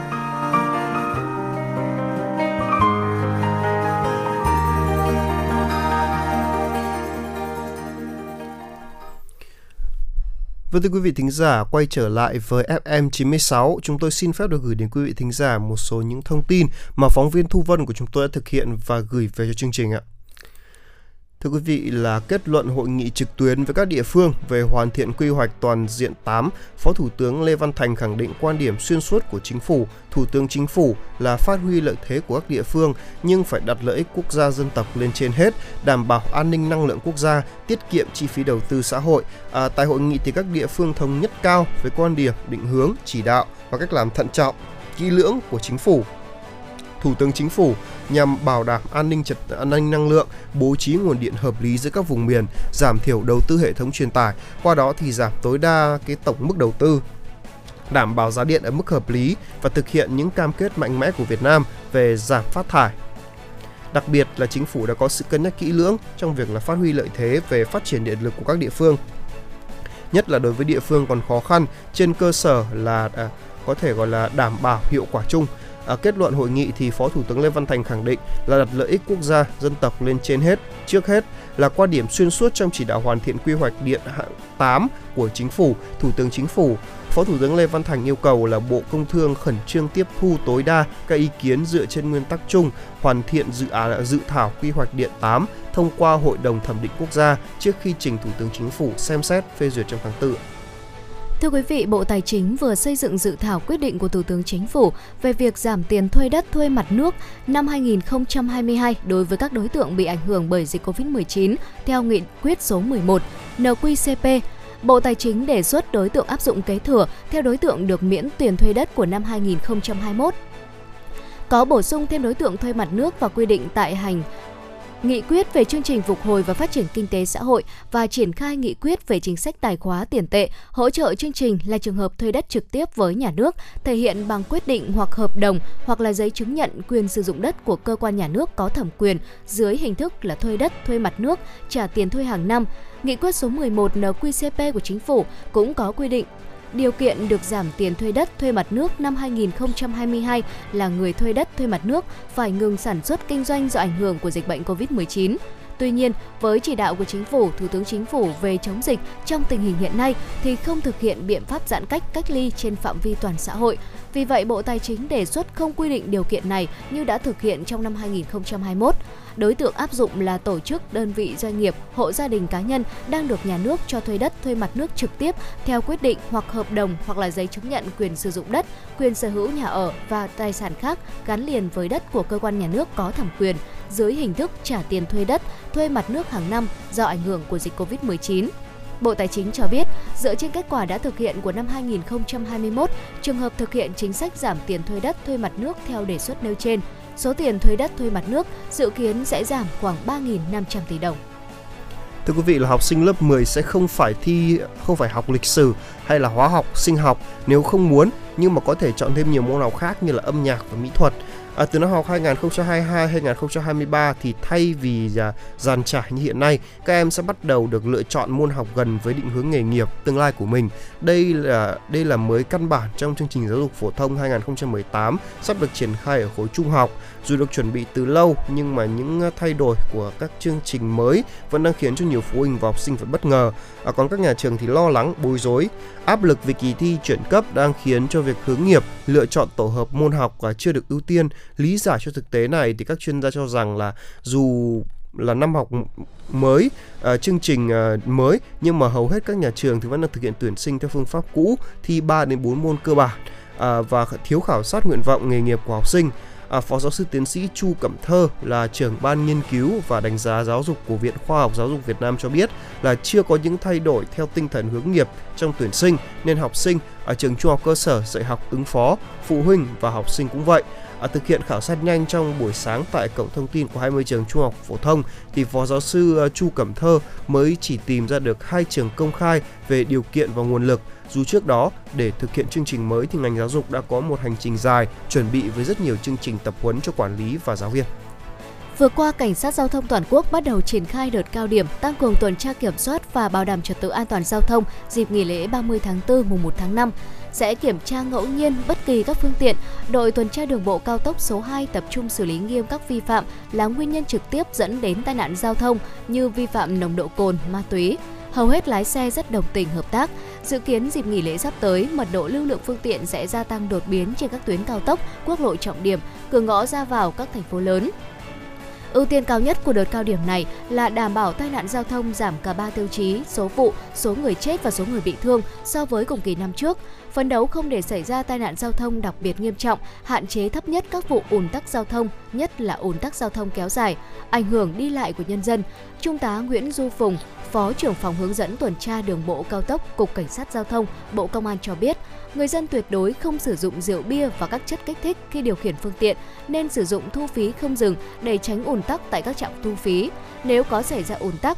Vâng, thưa quý vị thính giả, quay trở lại với ép em chín mươi sáu, chúng tôi xin phép được gửi đến quý vị thính giả một số những thông tin mà phóng viên Thu Vân của chúng tôi đã thực hiện và gửi về cho chương trình ạ. Thưa quý vị, là kết luận hội nghị trực tuyến với các địa phương về hoàn thiện quy hoạch toàn diện tám, Phó Thủ tướng Lê Văn Thành khẳng định quan điểm xuyên suốt của Chính phủ, Thủ tướng Chính phủ là phát huy lợi thế của các địa phương nhưng phải đặt lợi ích quốc gia dân tộc lên trên hết, đảm bảo an ninh năng lượng quốc gia, tiết kiệm chi phí đầu tư xã hội. À, tại hội nghị thì các địa phương thống nhất cao với quan điểm, định hướng, chỉ đạo và cách làm thận trọng, kỹ lưỡng của Chính phủ, Thủ tướng Chính phủ nhằm bảo đảm an ninh trật an ninh năng lượng, bố trí nguồn điện hợp lý giữa các vùng miền, giảm thiểu đầu tư hệ thống truyền tải, qua đó thì giảm tối đa cái tổng mức đầu tư, đảm bảo giá điện ở mức hợp lý và thực hiện những cam kết mạnh mẽ của Việt Nam về giảm phát thải. Đặc biệt là Chính phủ đã có sự cân nhắc kỹ lưỡng trong việc là phát huy lợi thế về phát triển điện lực của các địa phương, nhất là đối với địa phương còn khó khăn, trên cơ sở là à, có thể gọi là đảm bảo hiệu quả chung. À, kết luận hội nghị thì Phó Thủ tướng Lê Văn Thành khẳng định là đặt lợi ích quốc gia, dân tộc lên trên hết, trước hết là quan điểm xuyên suốt trong chỉ đạo hoàn thiện quy hoạch điện hạng tám của Chính phủ, Thủ tướng Chính phủ. Phó Thủ tướng Lê Văn Thành yêu cầu là Bộ Công Thương khẩn trương tiếp thu tối đa các ý kiến dựa trên nguyên tắc chung, hoàn thiện dự án dự thảo quy hoạch điện tám thông qua Hội đồng Thẩm định Quốc gia trước khi trình Thủ tướng Chính phủ xem xét phê duyệt trong tháng tư. Thưa quý vị, Bộ Tài chính vừa xây dựng dự thảo quyết định của Thủ tướng Chính phủ về việc giảm tiền thuê đất, thuê mặt nước năm hai nghìn không trăm hai mươi hai đối với các đối tượng bị ảnh hưởng bởi dịch Covid mười chín theo nghị quyết số mười một N Q C P. Bộ Tài chính đề xuất đối tượng áp dụng kế thừa theo đối tượng được miễn tiền thuê đất của năm hai nghìn không trăm hai mươi mốt. Có bổ sung thêm đối tượng thuê mặt nước và quy định tại hành Nghị quyết về chương trình phục hồi và phát triển kinh tế xã hội và triển khai nghị quyết về chính sách tài khóa tiền tệ, hỗ trợ chương trình là trường hợp thuê đất trực tiếp với nhà nước, thể hiện bằng quyết định hoặc hợp đồng hoặc là giấy chứng nhận quyền sử dụng đất của cơ quan nhà nước có thẩm quyền dưới hình thức là thuê đất, thuê mặt nước, trả tiền thuê hàng năm. Nghị quyết số mười một N Q C P của Chính phủ cũng có quy định điều kiện được giảm tiền thuê đất, thuê mặt nước năm hai nghìn không trăm hai mươi hai là người thuê đất, thuê mặt nước phải ngừng sản xuất kinh doanh do ảnh hưởng của dịch bệnh Covid mười chín. Tuy nhiên, với chỉ đạo của Chính phủ, Thủ tướng Chính phủ về chống dịch trong tình hình hiện nay thì không thực hiện biện pháp giãn cách, cách ly trên phạm vi toàn xã hội. Vì vậy, Bộ Tài chính đề xuất không quy định điều kiện này như đã thực hiện trong năm hai nghìn không trăm hai mươi mốt. Đối tượng áp dụng là tổ chức, đơn vị, doanh nghiệp, hộ gia đình, cá nhân đang được nhà nước cho thuê đất, thuê mặt nước trực tiếp theo quyết định hoặc hợp đồng hoặc là giấy chứng nhận quyền sử dụng đất, quyền sở hữu nhà ở và tài sản khác gắn liền với đất của cơ quan nhà nước có thẩm quyền dưới hình thức trả tiền thuê đất, thuê mặt nước hàng năm do ảnh hưởng của dịch Covid mười chín. Bộ Tài chính cho biết, dựa trên kết quả đã thực hiện của năm hai nghìn không trăm hai mươi mốt, trường hợp thực hiện chính sách giảm tiền thuê đất, thuê mặt nước theo đề xuất nêu trên, số tiền thuê đất, thuê mặt nước dự kiến sẽ giảm khoảng ba nghìn năm trăm tỷ đồng. Thưa quý vị, là học sinh lớp mười sẽ không phải thi, không phải học lịch sử hay là hóa học, sinh học nếu không muốn, nhưng mà có thể chọn thêm nhiều môn nào khác như là âm nhạc và mỹ thuật. À, từ năm học hai nghìn không trăm hai mươi hai đến hai nghìn không trăm hai mươi ba thì thay vì à, dàn trải như hiện nay, các em sẽ bắt đầu được lựa chọn môn học gần với định hướng nghề nghiệp tương lai của mình. Đây là đây là mới căn bản trong chương trình giáo dục phổ thông hai nghìn không trăm mười tám sắp được triển khai ở khối trung học. Dù được chuẩn bị từ lâu nhưng mà những thay đổi của các chương trình mới vẫn đang khiến cho nhiều phụ huynh và học sinh phải bất ngờ. À, còn các nhà trường thì lo lắng, bối rối. Áp lực về kỳ thi chuyển cấp đang khiến cho việc hướng nghiệp, lựa chọn tổ hợp môn học và chưa được ưu tiên. Lý giải cho thực tế này thì các chuyên gia cho rằng là dù là năm học mới, à, chương trình à, mới nhưng mà hầu hết các nhà trường thì vẫn đang thực hiện tuyển sinh theo phương pháp cũ, thi ba đến bốn môn cơ bản à, và thiếu khảo sát nguyện vọng nghề nghiệp của học sinh. À, Phó giáo sư tiến sĩ Chu Cẩm Thơ là trưởng ban nghiên cứu và đánh giá giáo dục của Viện Khoa học Giáo dục Việt Nam cho biết là chưa có những thay đổi theo tinh thần hướng nghiệp trong tuyển sinh nên học sinh ở trường trung học cơ sở dạy học ứng phó, phụ huynh và học sinh cũng vậy. À, thực hiện khảo sát nhanh trong buổi sáng tại cổng thông tin của hai mươi trường trung học phổ thông thì Phó giáo sư Chu Cẩm Thơ mới chỉ tìm ra được hai trường công khai về điều kiện và nguồn lực. Dù trước đó, để thực hiện chương trình mới thì ngành giáo dục đã có một hành trình dài, chuẩn bị với rất nhiều chương trình tập huấn cho quản lý và giáo viên. Vừa qua, Cảnh sát Giao thông Toàn quốc bắt đầu triển khai đợt cao điểm tăng cường tuần tra kiểm soát và bảo đảm trật tự an toàn giao thông dịp nghỉ lễ ba mươi tháng tư mùng một tháng năm. Sẽ kiểm tra ngẫu nhiên bất kỳ các phương tiện, đội tuần tra đường bộ cao tốc số hai tập trung xử lý nghiêm các vi phạm là nguyên nhân trực tiếp dẫn đến tai nạn giao thông như vi phạm nồng độ cồn, ma túy. Hầu hết lái xe rất đồng tình hợp tác. Dự kiến dịp nghỉ lễ sắp tới, mật độ lưu lượng phương tiện sẽ gia tăng đột biến trên các tuyến cao tốc, quốc lộ trọng điểm, cửa ngõ ra vào các thành phố lớn. Ưu tiên cao nhất của đợt cao điểm này là đảm bảo tai nạn giao thông giảm cả ba tiêu chí số vụ, số người chết và số người bị thương so với cùng kỳ năm trước. Phấn đấu không để xảy ra tai nạn giao thông đặc biệt nghiêm trọng, hạn chế thấp nhất các vụ ùn tắc giao thông, nhất là ùn tắc giao thông kéo dài, ảnh hưởng đi lại của nhân dân. Trung tá Nguyễn Du Phùng, Phó trưởng phòng hướng dẫn tuần tra đường bộ cao tốc, Cục Cảnh sát Giao thông, Bộ Công an cho biết, người dân tuyệt đối không sử dụng rượu bia và các chất kích thích khi điều khiển phương tiện, nên sử dụng thu phí không dừng để tránh ùn tắc tại các trạm thu phí. Nếu có xảy ra ùn tắc,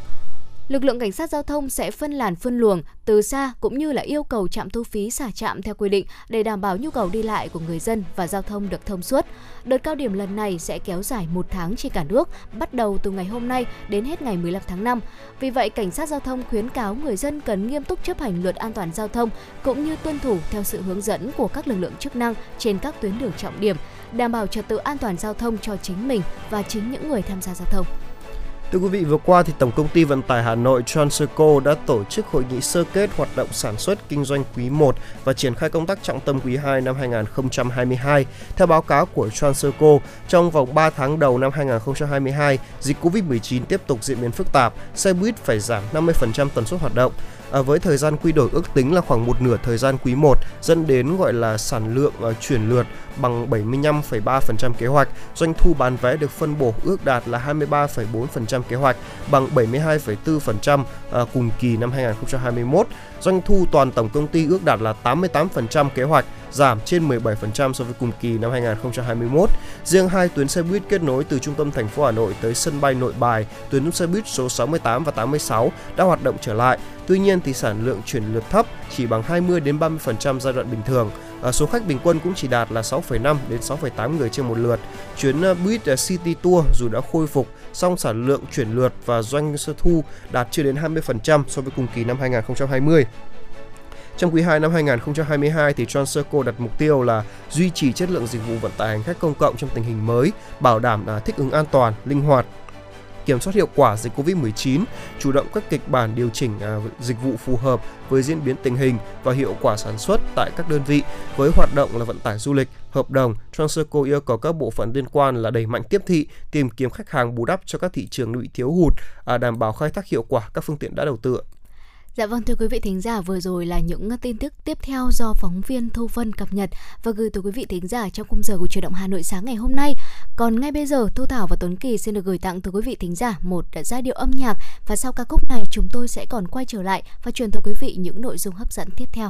lực lượng cảnh sát giao thông sẽ phân làn phân luồng từ xa cũng như là yêu cầu trạm thu phí xả trạm theo quy định để đảm bảo nhu cầu đi lại của người dân và giao thông được thông suốt. Đợt cao điểm lần này sẽ kéo dài một tháng trên cả nước, bắt đầu từ ngày hôm nay đến hết ngày mười lăm tháng năm. Vì vậy, cảnh sát giao thông khuyến cáo người dân cần nghiêm túc chấp hành luật an toàn giao thông cũng như tuân thủ theo sự hướng dẫn của các lực lượng chức năng trên các tuyến đường trọng điểm, đảm bảo trật tự an toàn giao thông cho chính mình và chính những người tham gia giao thông. Thưa quý vị, vừa qua thì Tổng công ty Vận tải Hà Nội Transerco đã tổ chức hội nghị sơ kết hoạt động sản xuất kinh doanh quý một và triển khai công tác trọng tâm quý hai năm hai nghìn không trăm hai mươi hai. Theo báo cáo của Transerco, trong vòng ba tháng đầu năm hai nghìn không trăm hai mươi hai, dịch Covid mười chín tiếp tục diễn biến phức tạp, xe buýt phải giảm năm mươi phần trăm tần suất hoạt động. À, với thời gian quy đổi ước tính là khoảng một nửa thời gian quý một, dẫn đến gọi là sản lượng uh, chuyển lượt bằng bảy mươi lăm phẩy ba phần trăm kế hoạch, doanh thu bán vé được phân bổ ước đạt là hai mươi ba phẩy bốn phần trăm kế hoạch, bằng bảy mươi hai phẩy bốn phần trăm uh, cùng kỳ năm hai nghìn không trăm hai mươi mốt. Doanh thu toàn tổng công ty ước đạt là tám mươi tám phần trăm kế hoạch, giảm trên mười bảy phần trăm so với cùng kỳ năm hai nghìn không trăm hai mươi mốt. Riêng hai tuyến xe buýt kết nối từ trung tâm thành phố Hà Nội tới sân bay Nội Bài, tuyến xe buýt số sáu mươi tám và tám mươi sáu đã hoạt động trở lại. Tuy nhiên thì sản lượng chuyển lượt thấp, chỉ bằng hai mươi đến ba mươi phần trăm giai đoạn bình thường. À, số khách bình quân cũng chỉ đạt là sáu phẩy năm đến sáu phẩy tám người trên một lượt. Chuyến buýt City Tour dù đã khôi phục, song sản lượng chuyển lượt và doanh thu đạt chưa đến hai mươi phần trăm so với cùng kỳ năm hai nghìn không trăm hai mươi. Trong quý hai năm hai nghìn không trăm hai mươi hai, thì Transerco đặt mục tiêu là duy trì chất lượng dịch vụ vận tải hành khách công cộng trong tình hình mới, bảo đảm là thích ứng an toàn, linh hoạt, kiểm soát hiệu quả dịch Covid mười chín, chủ động các kịch bản điều chỉnh à, dịch vụ phù hợp với diễn biến tình hình và hiệu quả sản xuất tại các đơn vị. Với hoạt động là vận tải du lịch, hợp đồng, Transerco yêu cầu các bộ phận liên quan là đẩy mạnh tiếp thị, tìm kiếm khách hàng bù đắp cho các thị trường bị thiếu hụt, à, đảm bảo khai thác hiệu quả các phương tiện đã đầu tư. Dạ vâng, thưa quý vị thính giả, vừa rồi là những tin tức tiếp theo do phóng viên Thu Vân cập nhật và gửi tới quý vị thính giả trong khung giờ của Chuyển động Hà Nội sáng ngày hôm nay. Còn ngay bây giờ, Thu Thảo và Tuấn Kỳ xin được gửi tặng tới quý vị thính giả một giai điệu âm nhạc, và sau ca khúc này chúng tôi sẽ còn quay trở lại và truyền tới quý vị những nội dung hấp dẫn tiếp theo.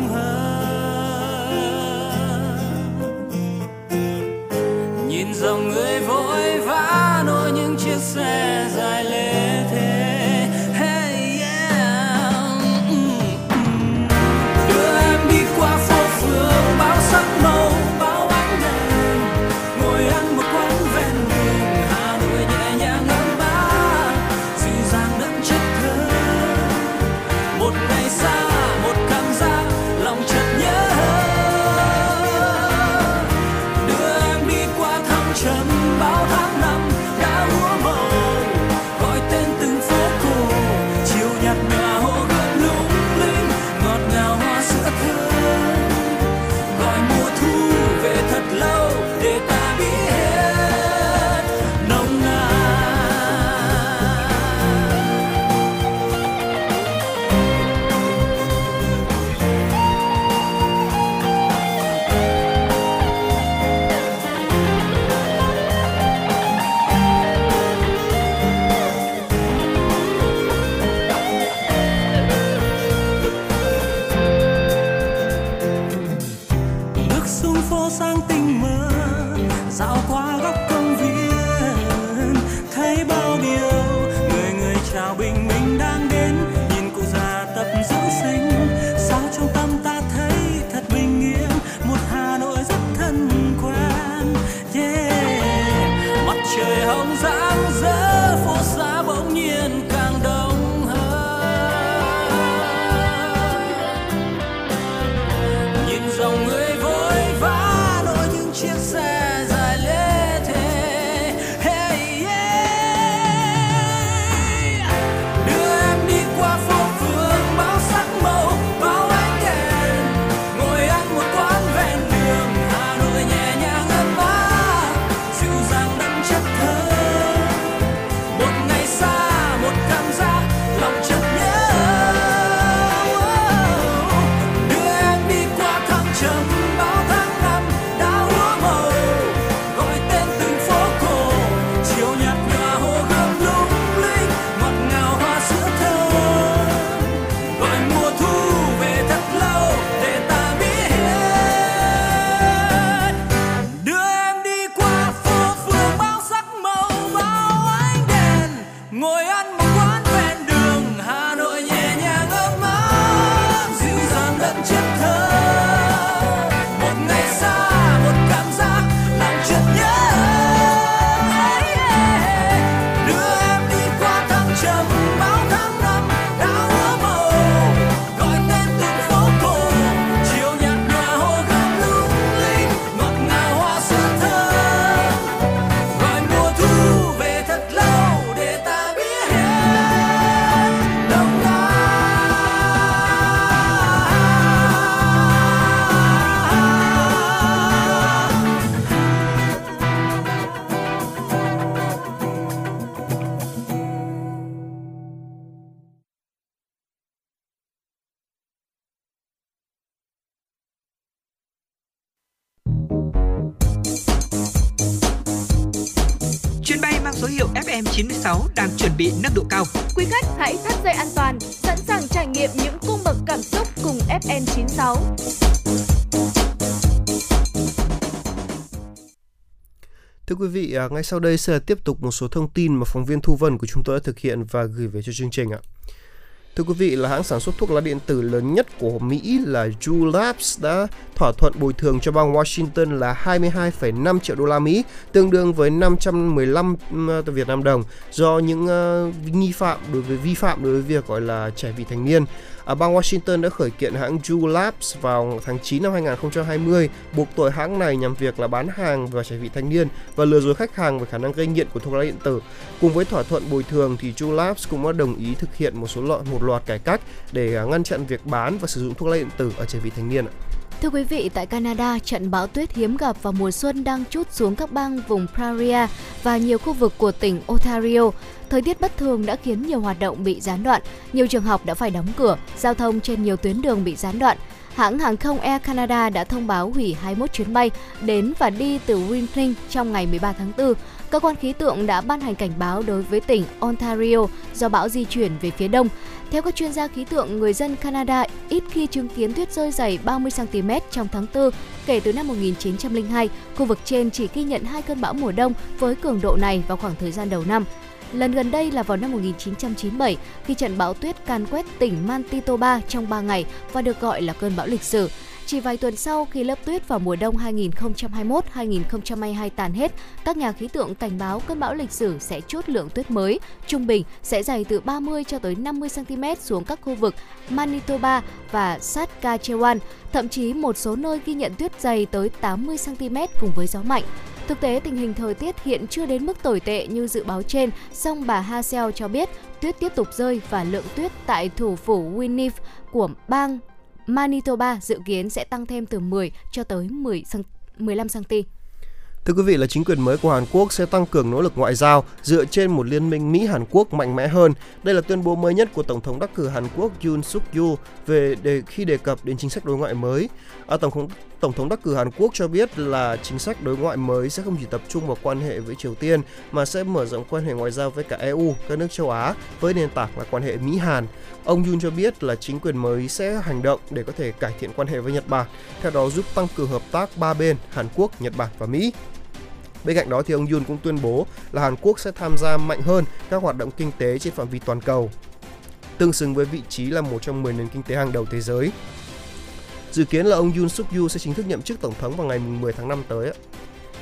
hơn. Dòng người vội vã nối những chiếc xe dài lê thế. Hey yeah, đưa em đi qua phố phường bao sắc màu, bao ánh đèn, ngồi ăn một quán ven đường. Hà Nội nhẹ nhàng ngâm ba, dịu dàng đậm chất thơ. Một ngày xa, một cảm giác lòng chợt nhớ. Dạo qua góc công viên, trời hồng rạng rỡ phố xá bỗng nhiên càng đông hơn, nhìn dòng người vội vã nối những chiếc xe dài lê thê. Hey yeah, đưa em đi qua phố phường bao sắc màu bao ánh đèn, ngồi ăn một quán ven đường Hà Nội nhẹ nhàng ấm áp dịu dàng đậm chất thơ. Một ngày xa một cảm giác lòng chợt nhớ, đưa em đi qua thăng trầm bao tháng năm đã úa màu, gọi tên từng phố cổ chiều nhạt nhòa hồ gươm lung linh ngọt ngào hoa sữa thơm, gọi mùa thu về thật lâu để ta biết hết. Đưa em đi qua phố phường bao sắc màu bao ánh đèn, ngồi ăn một quán ven đường Hà Nội nhẹ nhàng ấm áp dịu dàng đậm chất thơ. Một ngày xa một cảm giác lòng chợt nhớ, đưa em đi qua thăng trầm bao tháng năm đã úa màu, gọi tên từng phố cổ chiều nhạt nhòa hồ gươm lung linh ngọt ngào hoa sữa thơm, gọi mùa thu về thật lâu để ta biết hết đông đá. Chuyến bay mang số hiệu F M chín sáu đang chuẩn bị nâng độ cao. Quý khách hãy thắt dây an toàn, sẵn sàng trải nghiệm những cung bậc cảm xúc cùng F M chín sáu. Thưa quý vị, à, ngay sau đây sẽ tiếp tục một số thông tin mà phóng viên Thu Vân của chúng tôi đã thực hiện và gửi về cho chương trình ạ. Thưa quý vị, là hãng sản xuất thuốc lá điện tử lớn nhất của Mỹ là Juul Labs đã thỏa thuận bồi thường cho bang Washington là hai mươi hai phẩy năm triệu đô la Mỹ, tương đương với năm trăm mười lăm Việt Nam đồng, do những uh, nghi phạm đối với vi phạm đối với việc gọi là trẻ vị thành niên. À, bang Washington đã khởi kiện hãng Juul Labs vào tháng chín năm hai nghìn không trăm hai mươi, buộc tội hãng này nhằm việc là bán hàng và trẻ vị thanh niên và lừa dối khách hàng về khả năng gây nghiện của thuốc lá điện tử. Cùng với thỏa thuận bồi thường thì Juul Labs cũng đã đồng ý thực hiện một số loại một loạt cải cách để ngăn chặn việc bán và sử dụng thuốc lá điện tử ở trẻ vị thanh niên. Thưa quý vị, tại Canada, trận bão tuyết hiếm gặp vào mùa xuân đang trút xuống các bang vùng Prairie và nhiều khu vực của tỉnh Ontario. Thời tiết bất thường đã khiến nhiều hoạt động bị gián đoạn, nhiều trường học đã phải đóng cửa, giao thông trên nhiều tuyến đường bị gián đoạn. Hãng hàng không Air Canada đã thông báo hủy hai mươi mốt chuyến bay đến và đi từ Winnipeg trong ngày mười ba tháng tư. Cơ quan khí tượng đã ban hành cảnh báo đối với tỉnh Ontario do bão di chuyển về phía đông. Theo các chuyên gia khí tượng, người dân Canada ít khi chứng kiến tuyết rơi dày ba mươi xăng ti mét trong tháng tư. Kể từ năm một nghìn chín trăm lẻ hai, khu vực trên chỉ ghi nhận hai cơn bão mùa đông với cường độ này vào khoảng thời gian đầu năm. Lần gần đây là vào năm một nghìn chín trăm chín mươi bảy, khi trận bão tuyết càn quét tỉnh Manitoba trong ba ngày và được gọi là cơn bão lịch sử. Chỉ vài tuần sau, khi lớp tuyết vào mùa đông hai nghìn không trăm hai mươi mốt hai nghìn không trăm hai mươi hai tàn hết, các nhà khí tượng cảnh báo cơn bão lịch sử sẽ chốt lượng tuyết mới, trung bình sẽ dày từ ba mươi cho tới năm mươi xăng ti mét xuống các khu vực Manitoba và Saskatchewan, thậm chí một số nơi ghi nhận tuyết dày tới tám mươi xăng ti mét cùng với gió mạnh. Thực tế, tình hình thời tiết hiện chưa đến mức tồi tệ như dự báo trên, song bà Hassel cho biết tuyết tiếp tục rơi và lượng tuyết tại thủ phủ Winnipeg của bang Manitoba dự kiến sẽ tăng thêm từ mười cho tới mười lăm xăng ti mét. Thưa quý vị, là chính quyền mới của Hàn Quốc sẽ tăng cường nỗ lực ngoại giao dựa trên một liên minh Mỹ-Hàn Quốc mạnh mẽ hơn. Đây là tuyên bố mới nhất của Tổng thống đắc cử Hàn Quốc Yoon Suk-yeol về đề, khi đề cập đến chính sách đối ngoại mới. À, Tổng thống Tổng thống đắc cử Hàn Quốc cho biết là chính sách đối ngoại mới sẽ không chỉ tập trung vào quan hệ với Triều Tiên mà sẽ mở rộng quan hệ ngoại giao với cả E U, các nước châu Á với nền tảng là quan hệ Mỹ-Hàn. Ông Yoon cho biết là chính quyền mới sẽ hành động để có thể cải thiện quan hệ với Nhật Bản, theo đó giúp tăng cường hợp tác ba bên Hàn Quốc, Nhật Bản và Mỹ. Bên cạnh đó thì ông Yoon cũng tuyên bố là Hàn Quốc sẽ tham gia mạnh hơn các hoạt động kinh tế trên phạm vi toàn cầu, tương xứng với vị trí là một trong mười nền kinh tế hàng đầu thế giới. Dự kiến là ông Yoon Suk-yeol sẽ chính thức nhậm chức tổng thống vào ngày mười tháng năm tới.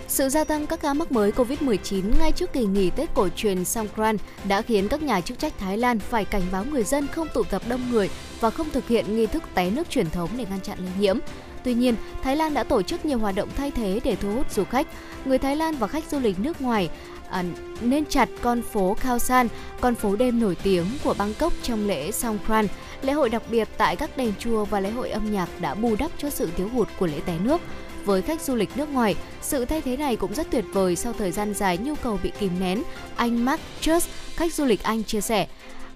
Sự gia tăng các ca mắc mới Covid mười chín ngay trước kỳ nghỉ Tết cổ truyền Songkran đã khiến các nhà chức trách Thái Lan phải cảnh báo người dân không tụ tập đông người và không thực hiện nghi thức té nước truyền thống để ngăn chặn lây nhiễm. Tuy nhiên, Thái Lan đã tổ chức nhiều hoạt động thay thế để thu hút du khách. Người Thái Lan và khách du lịch nước ngoài à, nên chặt con phố Khao San, con phố đêm nổi tiếng của Bangkok trong lễ Songkran. Lễ hội đặc biệt tại các đền chùa và lễ hội âm nhạc đã bù đắp cho sự thiếu hụt của lễ té nước. Với khách du lịch nước ngoài, sự thay thế này cũng rất tuyệt vời sau thời gian dài nhu cầu bị kìm nén. Anh Mark Church, khách du lịch Anh chia sẻ,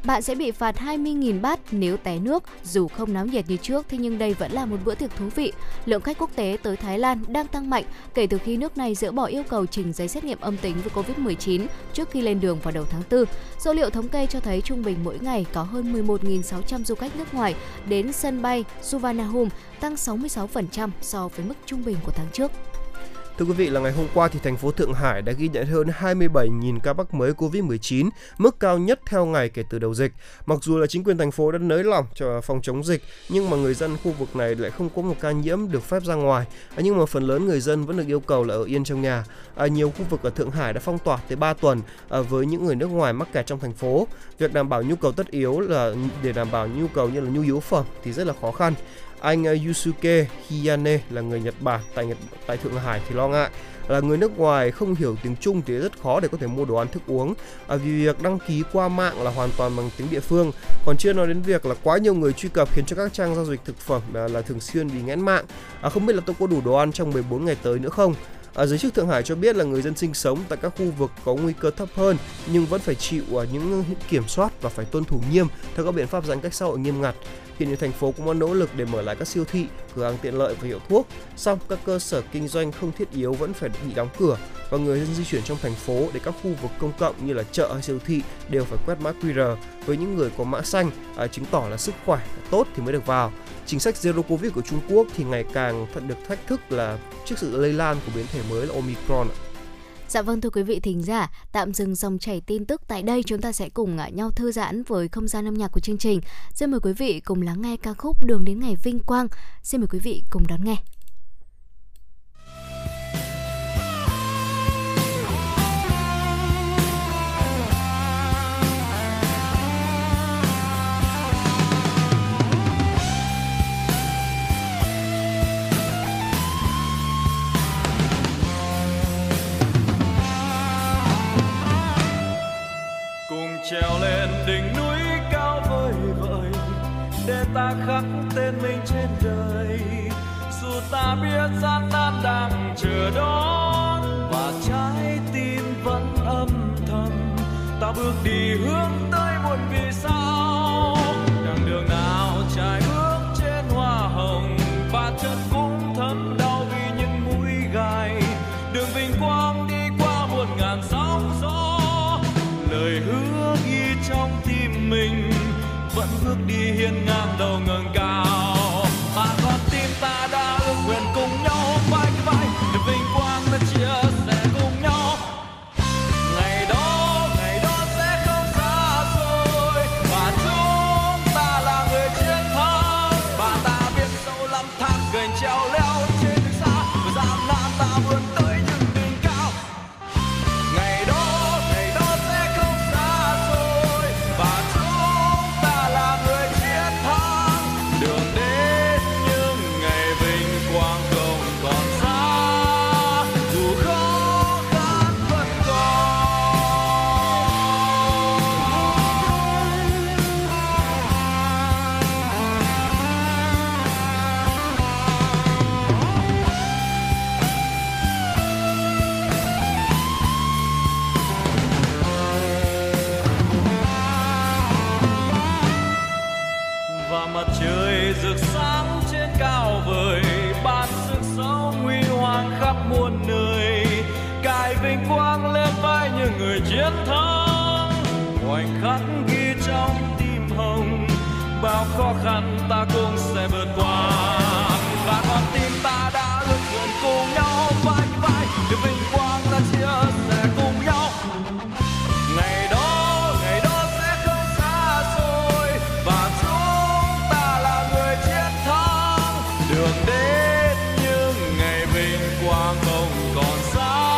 bạn sẽ bị phạt hai mươi nghìn baht nếu té nước. Dù không náo nhiệt như trước, thế nhưng đây vẫn là một bữa tiệc thú vị. Lượng khách quốc tế tới Thái Lan đang tăng mạnh kể từ khi nước này dỡ bỏ yêu cầu trình giấy xét nghiệm âm tính với Covid mười chín trước khi lên đường vào đầu tháng tư. Số liệu thống kê cho thấy trung bình mỗi ngày có hơn mười một nghìn sáu trăm du khách nước ngoài đến sân bay Suvarnabhumi, tăng sáu mươi sáu phần trăm so với mức trung bình của tháng trước. Thưa quý vị, là ngày hôm qua thì thành phố Thượng Hải đã ghi nhận hơn hai mươi bảy nghìn ca mắc mới Covid mười chín, mức cao nhất theo ngày kể từ đầu dịch. Mặc dù là chính quyền thành phố đã nới lỏng cho phòng chống dịch, nhưng mà người dân khu vực này lại không có một ca nhiễm được phép ra ngoài. À, nhưng mà phần lớn người dân vẫn được yêu cầu là ở yên trong nhà. À, nhiều khu vực ở Thượng Hải đã phong tỏa tới ba tuần à, với những người nước ngoài mắc kẹt trong thành phố. Việc đảm bảo nhu cầu tất yếu là để đảm bảo nhu cầu như là nhu yếu phẩm thì rất là khó khăn. Anh Yusuke Hiyane là người Nhật Bản tại, Nhật, tại Thượng Hải thì lo ngại là người nước ngoài không hiểu tiếng Trung thì rất khó để có thể mua đồ ăn thức uống, à, vì việc đăng ký qua mạng là hoàn toàn bằng tiếng địa phương. Còn chưa nói đến việc là quá nhiều người truy cập khiến cho các trang giao dịch thực phẩm là, là thường xuyên bị nghẽn mạng. À, không biết là tôi có đủ đồ ăn trong mười bốn ngày tới nữa không? À, giới chức Thượng Hải cho biết là người dân sinh sống tại các khu vực có nguy cơ thấp hơn nhưng vẫn phải chịu à, những kiểm soát và phải tuân thủ nghiêm theo các biện pháp giãn cách xã hội nghiêm ngặt. Hiện nay thành phố cũng có nỗ lực để mở lại các siêu thị, cửa hàng tiện lợi và hiệu thuốc. Song các cơ sở kinh doanh không thiết yếu vẫn phải bị đóng cửa và người dân di chuyển trong thành phố để các khu vực công cộng như là chợ hay siêu thị đều phải quét mã quy rờ. Với những người có mã xanh à, chứng tỏ là sức khỏe tốt thì mới được vào. Chính sách Zero Covid của Trung Quốc thì ngày càng được thách thức là trước sự lây lan của biến thể mới là Omicron. Dạ vâng, thưa quý vị thính giả, tạm dừng dòng chảy tin tức tại đây, chúng ta sẽ cùng nhau thư giãn với không gian âm nhạc của chương trình. Xin mời quý vị cùng lắng nghe ca khúc Đường đến ngày vinh quang. Xin mời quý vị cùng đón nghe. Trèo lên đỉnh núi cao vời vợi để ta khắc tên mình trên đời, dù ta biết gian nan đang chờ đón và trái tim vẫn âm thầm ta bước đi hướng tới muôn vì sao. Đằng đường nào trải bước trên hoa hồng và chân cũng thấm đau vì những mũi gai, đường vinh quang đi qua muôn ngàn sóng gió, lời hứa trong tim mình vẫn bước đi hiên ngang đầu ngẩng cao, mà con tim ta đã ước nguyện cùng nhau vai vai để vinh quang ta chia sẻ cùng nhau. Ngày đó ngày đó sẽ không xa rồi và chúng ta là người chiến thắng, và ta biết sâu lắm thác gành trèo leo trên đường xa và gian nan ta vươn tới những đỉnh cao. Ngày đó chiến thắng khoảnh khắc ghi trong tim hồng, bao khó khăn ta cũng sẽ vượt qua, và con tim ta đã luôn luôn cùng nhau vai vai để vinh quang ta chia sẻ cùng nhau. Ngày đó ngày đó sẽ không xa rồi và chúng ta là người chiến thắng, đường đến những ngày vinh quang không còn xa.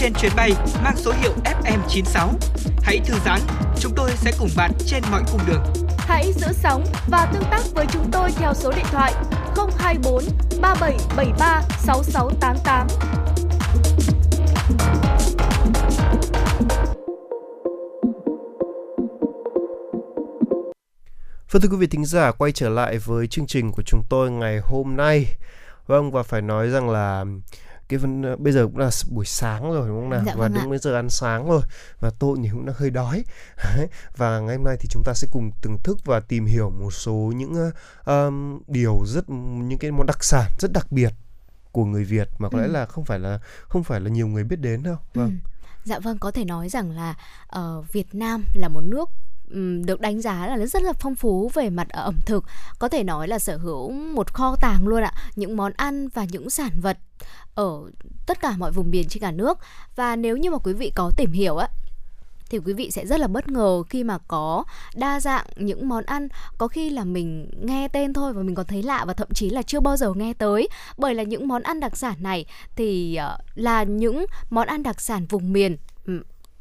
Trên chuyến bay mang số hiệu F M chín sáu. Hãy thư giãn, chúng tôi sẽ cùng bạn trên mọi cung đường. Hãy giữ sóng và tương tác với chúng tôi theo số điện thoại không hai bốn ba bảy bảy ba sáu sáu tám tám. Vâng, thưa quý vị thính giả, quay trở lại với chương trình của chúng tôi ngày hôm nay. Vâng, và phải nói rằng là cái phần, bây giờ cũng là buổi sáng rồi đúng không nào? Dạ, và đúng bây giờ ăn sáng rồi và tôi thì cũng đang hơi đói. Đấy. Và ngày hôm nay thì chúng ta sẽ cùng thưởng thức và tìm hiểu một số những um, điều rất những cái món đặc sản rất đặc biệt của người Việt mà có ừ. lẽ là không phải là không phải là nhiều người biết đến đâu. Vâng. Ừ. Dạ vâng, có thể nói rằng là uh, Việt Nam là một nước được đánh giá là rất là phong phú về mặt ẩm thực, có thể nói là sở hữu một kho tàng luôn ạ, những món ăn và những sản vật ở tất cả mọi vùng miền trên cả nước. Và nếu như mà quý vị có tìm hiểu á thì quý vị sẽ rất là bất ngờ khi mà có đa dạng những món ăn, có khi là mình nghe tên thôi và mình còn thấy lạ và thậm chí là chưa bao giờ nghe tới, bởi là những món ăn đặc sản này thì là những món ăn đặc sản vùng miền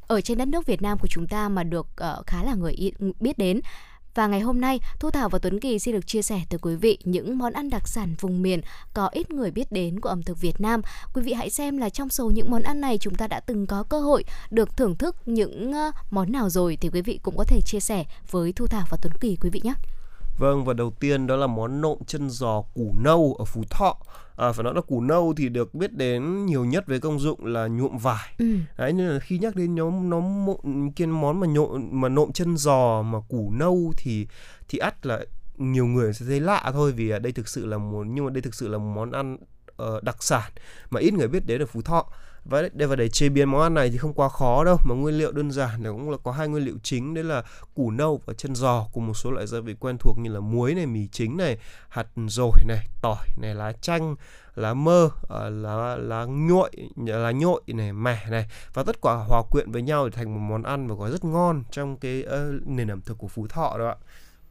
ở trên đất nước Việt Nam của chúng ta mà được uh, khá là người biết đến. Và ngày hôm nay, Thu Thảo và Tuấn Kỳ xin được chia sẻ tới quý vị những món ăn đặc sản vùng miền có ít người biết đến của ẩm thực Việt Nam. Quý vị hãy xem là trong số những món ăn này chúng ta đã từng có cơ hội được thưởng thức những uh, món nào rồi, thì quý vị cũng có thể chia sẻ với Thu Thảo và Tuấn Kỳ quý vị nhé. Vâng, và đầu tiên đó là món nộm chân giò củ nâu ở Phú Thọ. À, phải nói là củ nâu thì được biết đến nhiều nhất với công dụng là nhuộm vải. Ừ. Đấy, nên là khi nhắc đến nhóm nó kiên món mà nhuộm mà nộm chân giò mà củ nâu thì thì ắt là nhiều người sẽ thấy lạ thôi, vì đây thực sự là món nhưng mà đây thực sự là món ăn uh, đặc sản mà ít người biết đến ở Phú Thọ. Và để, và để chế biến món ăn này thì không quá khó đâu, mà nguyên liệu đơn giản này cũng là có hai nguyên liệu chính, đấy là củ nâu và chân giò cùng một số loại gia vị quen thuộc như là muối này, mì chính này, hạt dổi này, tỏi này, lá chanh, lá mơ, lá lá nhội, lá nhội này, mẻ này, và tất cả hòa quyện với nhau để thành một món ăn và gói rất ngon trong cái uh, nền ẩm thực của Phú Thọ đó ạ.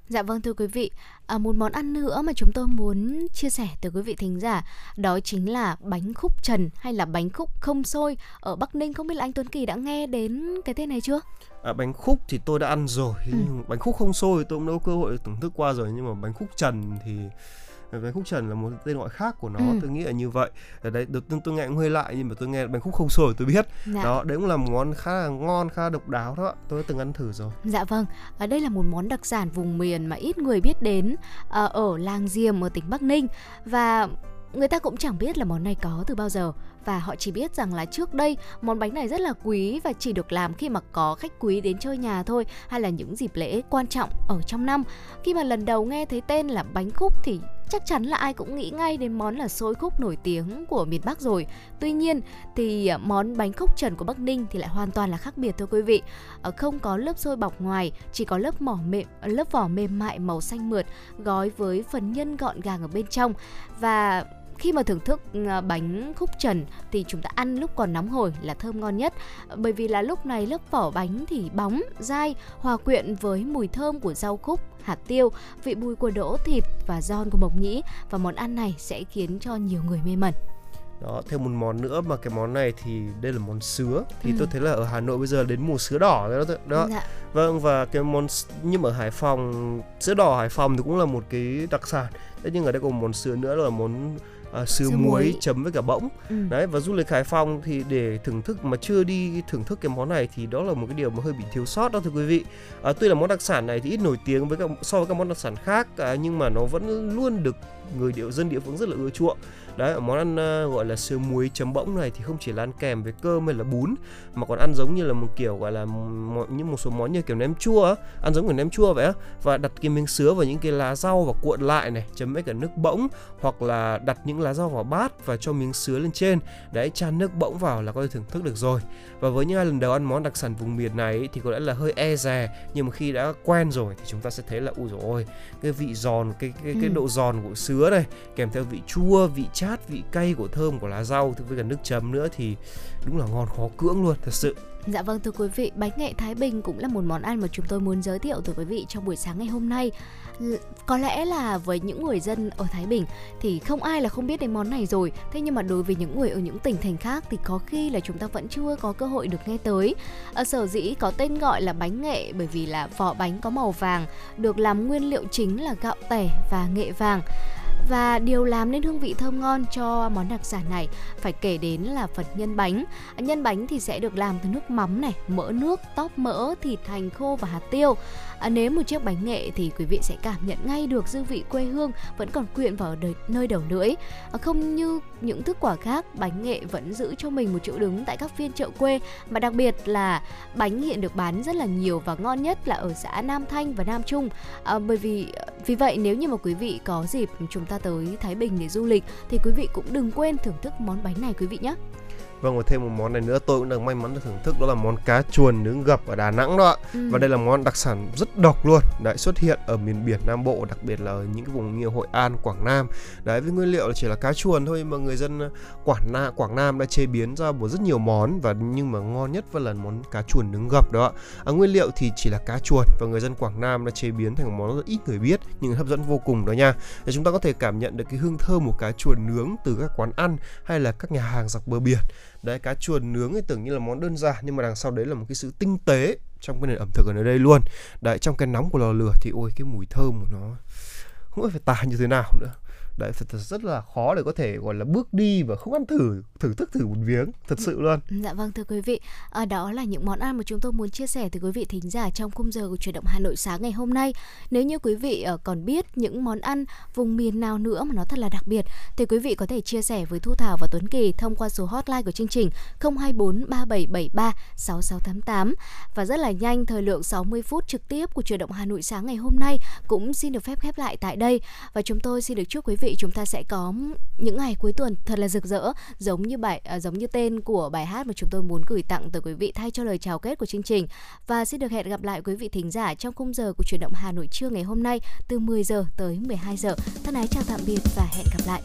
Dạ vâng, thưa quý vị, à, một món ăn nữa mà chúng tôi muốn chia sẻ tới quý vị thính giả đó chính là bánh khúc trần hay là bánh khúc không xôi ở Bắc Ninh. Không biết là anh Tuấn Kỳ đã nghe đến cái tên này chưa? À, bánh khúc thì tôi đã ăn rồi, ừ. nhưng bánh khúc không xôi tôi cũng đã có cơ hội thưởng thức qua rồi, nhưng mà bánh khúc trần thì bánh khúc trần là một tên gọi khác của nó, ừ. tôi nghĩ là như vậy. Đấy, đầu tiên tôi nghe cũng hơi lạ nhưng mà tôi nghe bánh khúc không sồi tôi biết. Dạ. Đó, đấy cũng là một món khá là ngon, khá là độc đáo đó. Tôi đã từng ăn thử rồi. Dạ vâng, ở đây là một món đặc sản vùng miền mà ít người biết đến ở làng Diềm ở tỉnh Bắc Ninh, và người ta cũng chẳng biết là món này có từ bao giờ, và họ chỉ biết rằng là trước đây món bánh này rất là quý và chỉ được làm khi mà có khách quý đến chơi nhà thôi, hay là những dịp lễ quan trọng ở trong năm. Khi mà lần đầu nghe thấy tên là bánh khúc thì chắc chắn là ai cũng nghĩ ngay đến món là xôi khúc nổi tiếng của miền Bắc rồi. Tuy nhiên thì món bánh khúc trần của Bắc Ninh thì lại hoàn toàn là khác biệt thưa quý vị. Không có lớp xôi bọc ngoài, chỉ có lớp mỏ mềm, lớp vỏ mềm mại màu xanh mượt gói với phần nhân gọn gàng ở bên trong. Và khi mà thưởng thức bánh khúc trần thì chúng ta ăn lúc còn nóng hổi là thơm ngon nhất, bởi vì là lúc này lớp vỏ bánh thì bóng, dai, hòa quyện với mùi thơm của rau khúc, hạt tiêu, vị bùi của đỗ, thịt và giòn của mộc nhĩ, và món ăn này sẽ khiến cho nhiều người mê mẩn. Đó, thêm một món nữa mà cái món này thì đây là món sứa, thì ừ. tôi thấy là ở Hà Nội bây giờ đến mùa sứa đỏ rồi đó, đó. Dạ. Vâng, và cái món nhưng ở Hải Phòng, sứa đỏ Hải Phòng thì cũng là một cái đặc sản. Thế nhưng ở đây còn món sứa nữa là món À, sứa, sứa muối, muối chấm với cả bỗng. ừ. Đấy, và du lịch Hải Phòng thì để thưởng thức mà chưa đi thưởng thức cái món này thì đó là một cái điều mà hơi bị thiếu sót đó thưa quý vị. À, tuy là món đặc sản này thì ít nổi tiếng với các, so với các món đặc sản khác, à, nhưng mà nó vẫn luôn được người địa, dân địa phương rất là ưa chuộng. Đấy, món ăn uh, gọi là sứa muối chấm bỗng này thì không chỉ là ăn kèm với cơm hay là bún, mà còn ăn giống như là một kiểu gọi là như một số món như kiểu nem chua, ăn giống kiểu nem chua vậy á, và đặt cái miếng sứa vào những cái lá rau và cuộn lại này, chấm với cả nước bỗng, hoặc là đặt những lá rau vào bát và cho miếng sứa lên trên. Đấy, chan nước bỗng vào là có thể thưởng thức được rồi. Và với những ai lần đầu ăn món đặc sản vùng miền này thì có lẽ là hơi e dè, nhưng mà khi đã quen rồi thì chúng ta sẽ thấy là ui dồi ôi, cái vị giòn, cái cái, cái ừ. độ giòn của sứa này kèm theo vị chua, vị chát, vị cay của thơm của lá rau với cả nước chấm nữa thì đúng là ngon khó cưỡng luôn, thật sự. Dạ vâng thưa quý vị, bánh nghệ Thái Bình cũng là một món ăn mà chúng tôi muốn giới thiệu tới quý vị trong buổi sáng ngày hôm nay. Có lẽ là với những người dân ở Thái Bình thì không ai là không biết đến món này rồi. Thế nhưng mà đối với những người ở những tỉnh thành khác thì có khi là chúng ta vẫn chưa có cơ hội được nghe tới. Ở sở dĩ có tên gọi là bánh nghệ bởi vì là vỏ bánh có màu vàng, được làm nguyên liệu chính là gạo tẻ và nghệ vàng. Và điều làm nên hương vị thơm ngon cho món đặc sản này phải kể đến là phần nhân bánh. Nhân bánh thì sẽ được làm từ nước mắm này, mỡ nước, tóp mỡ, thịt hành khô và hạt tiêu. À, nếm một chiếc bánh nghệ thì quý vị sẽ cảm nhận ngay được dư vị quê hương vẫn còn quyện vào đời, nơi đầu lưỡi. À, không như những thức quả khác, bánh nghệ vẫn giữ cho mình một chỗ đứng tại các phiên chợ quê, mà đặc biệt là bánh hiện được bán rất là nhiều và ngon nhất là ở xã Nam Thanh và Nam Trung. À, bởi vì vì vậy nếu như mà quý vị có dịp chúng ta tới Thái Bình để du lịch thì quý vị cũng đừng quên thưởng thức món bánh này quý vị nhé. Vâng, và thêm một món này nữa tôi cũng đang may mắn được thưởng thức, đó là món cá chuồn nướng gập ở Đà Nẵng đó. ừ. Và đây là món đặc sản rất độc luôn. Đấy, xuất hiện ở miền biển Nam Bộ, đặc biệt là ở những cái vùng như Hội An, Quảng Nam. Đấy, với nguyên liệu là chỉ là cá chuồn thôi mà người dân Quảng Nam, Quảng Nam đã chế biến ra một rất nhiều món, và nhưng mà ngon nhất vẫn là món cá chuồn nướng gập đó. À, nguyên liệu thì chỉ là cá chuồn và người dân Quảng Nam đã chế biến thành một món rất ít người biết nhưng hấp dẫn vô cùng đó nha. Để chúng ta có thể cảm nhận được cái hương thơm của cá chuồn nướng từ các quán ăn hay là các nhà hàng dọc bờ biển. Đấy, cá chuồn nướng thì tưởng như là món đơn giản nhưng mà đằng sau đấy là một cái sự tinh tế trong cái nền ẩm thực ở nơi đây luôn. Đấy, trong cái nóng của lò lửa thì ôi cái mùi thơm của nó không biết phải tả như thế nào nữa. Đấy, thật rất là khó để có thể gọi là bước đi và không ăn thử, thử thức thử một miếng, thật sự luôn. Dạ vâng thưa quý vị, à, đó là những món ăn mà chúng tôi muốn chia sẻ tới quý vị thính giả trong khung giờ của Chuyển động Hà Nội sáng ngày hôm nay. Nếu như quý vị còn biết những món ăn vùng miền nào nữa mà nó thật là đặc biệt thì quý vị có thể chia sẻ với Thu Thảo và Tuấn Kỳ thông qua số hotline của chương trình không hai bốn ba bảy bảy ba sáu sáu tám tám. Và rất là nhanh, thời lượng sáu mươi phút trực tiếp của Chuyển động Hà Nội sáng ngày hôm nay cũng xin được phép khép lại tại đây. Và chúng tôi xin được chúc quý vị chúng ta sẽ có những ngày cuối tuần thật là rực rỡ, giống như bài à, giống như tên của bài hát mà chúng tôi muốn gửi tặng tới quý vị thay cho lời chào kết của chương trình. Và xin được hẹn gặp lại quý vị thính giả trong khung giờ của Chuyển động Hà Nội trưa ngày hôm nay từ mười giờ tới mười hai giờ. Thân ái chào tạm biệt và hẹn gặp lại.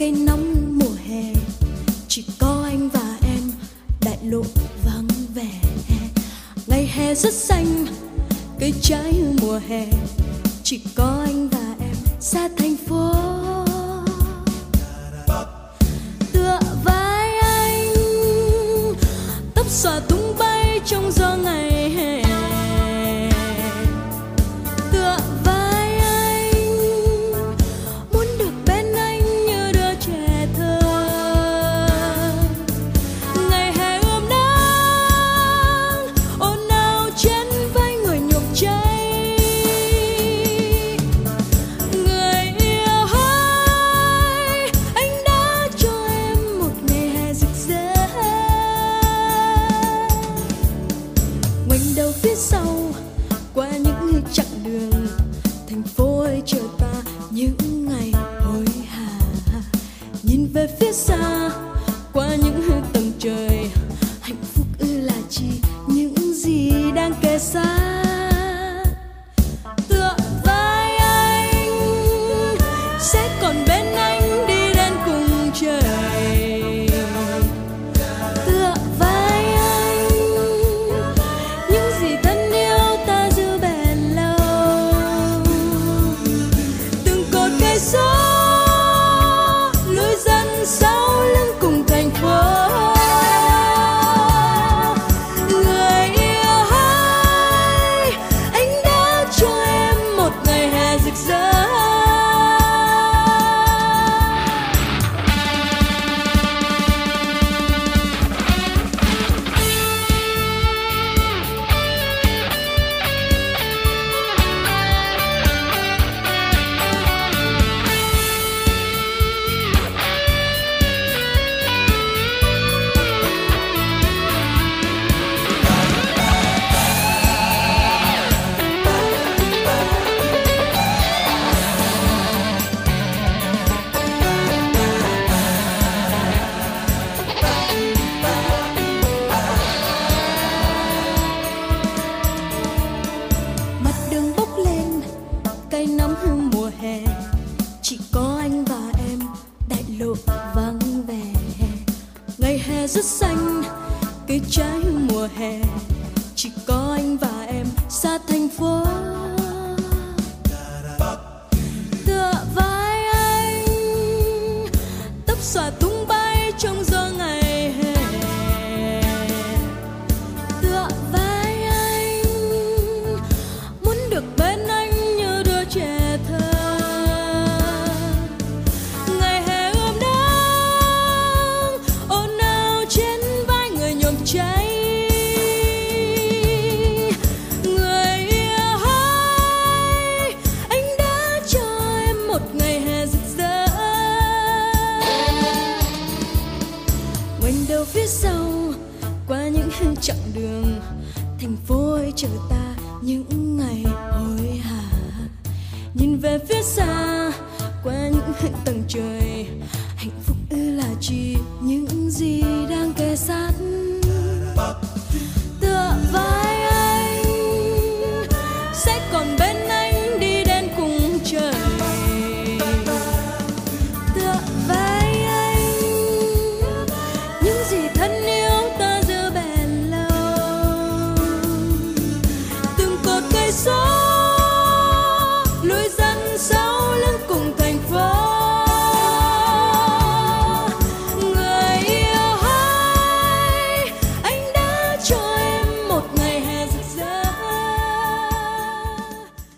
Hãy rất xanh, cây trái mùa hè, chỉ có anh và em xa thành phố. Tựa vai anh, tóc xòa tung bay trong gió ngày hè. Tựa vai anh, muốn được bên anh như đứa trẻ thơ. Ngày hè ươm nắng, ồn ào trên vai người nhục cháy. Người yêu ơi, anh đã cho em một ngày hè rực rỡ. Ngoảnh đầu phía sau qua những chặng đường thành phố ơi chờ ta những ngày hối hả. Nhìn về phía xa qua những tầng trời, hạnh phúc ư là chi những gì đang kề xa. Tựa vai anh sẽ còn bên anh đi đến cùng trời. Tựa vai anh, những gì thân yêu ta giữ bền lâu. Từng cột cây số lối dân sau lưng cùng thành phố. Người yêu ơi, anh đã cho em một ngày hè rực rỡ. Mặt đường bốc lên cây nóng hương mùa hè, chỉ có anh và em đại lộ vắng vẻ. Ngày hè rất xanh, cây trái hương mùa hè, chỉ có anh và em xa thành phố. Tựa vai anh, tóc xòa tung bay trong gió ngày hè. Tựa vai anh, muốn được bên anh như đứa trẻ thơ. Ngày hè ươm nắng, ồn ào trên vai người nhuộm cháy. Người yêu ơi, anh đã cho em một ngày hè rực rỡ. Ngoảnh đầu phía sau qua những chặng đường thành phố ơi chờ ta những ngày hối hả. Nhìn về phía xa qua những tầng trời, hạnh phúc ư là chỉ những gì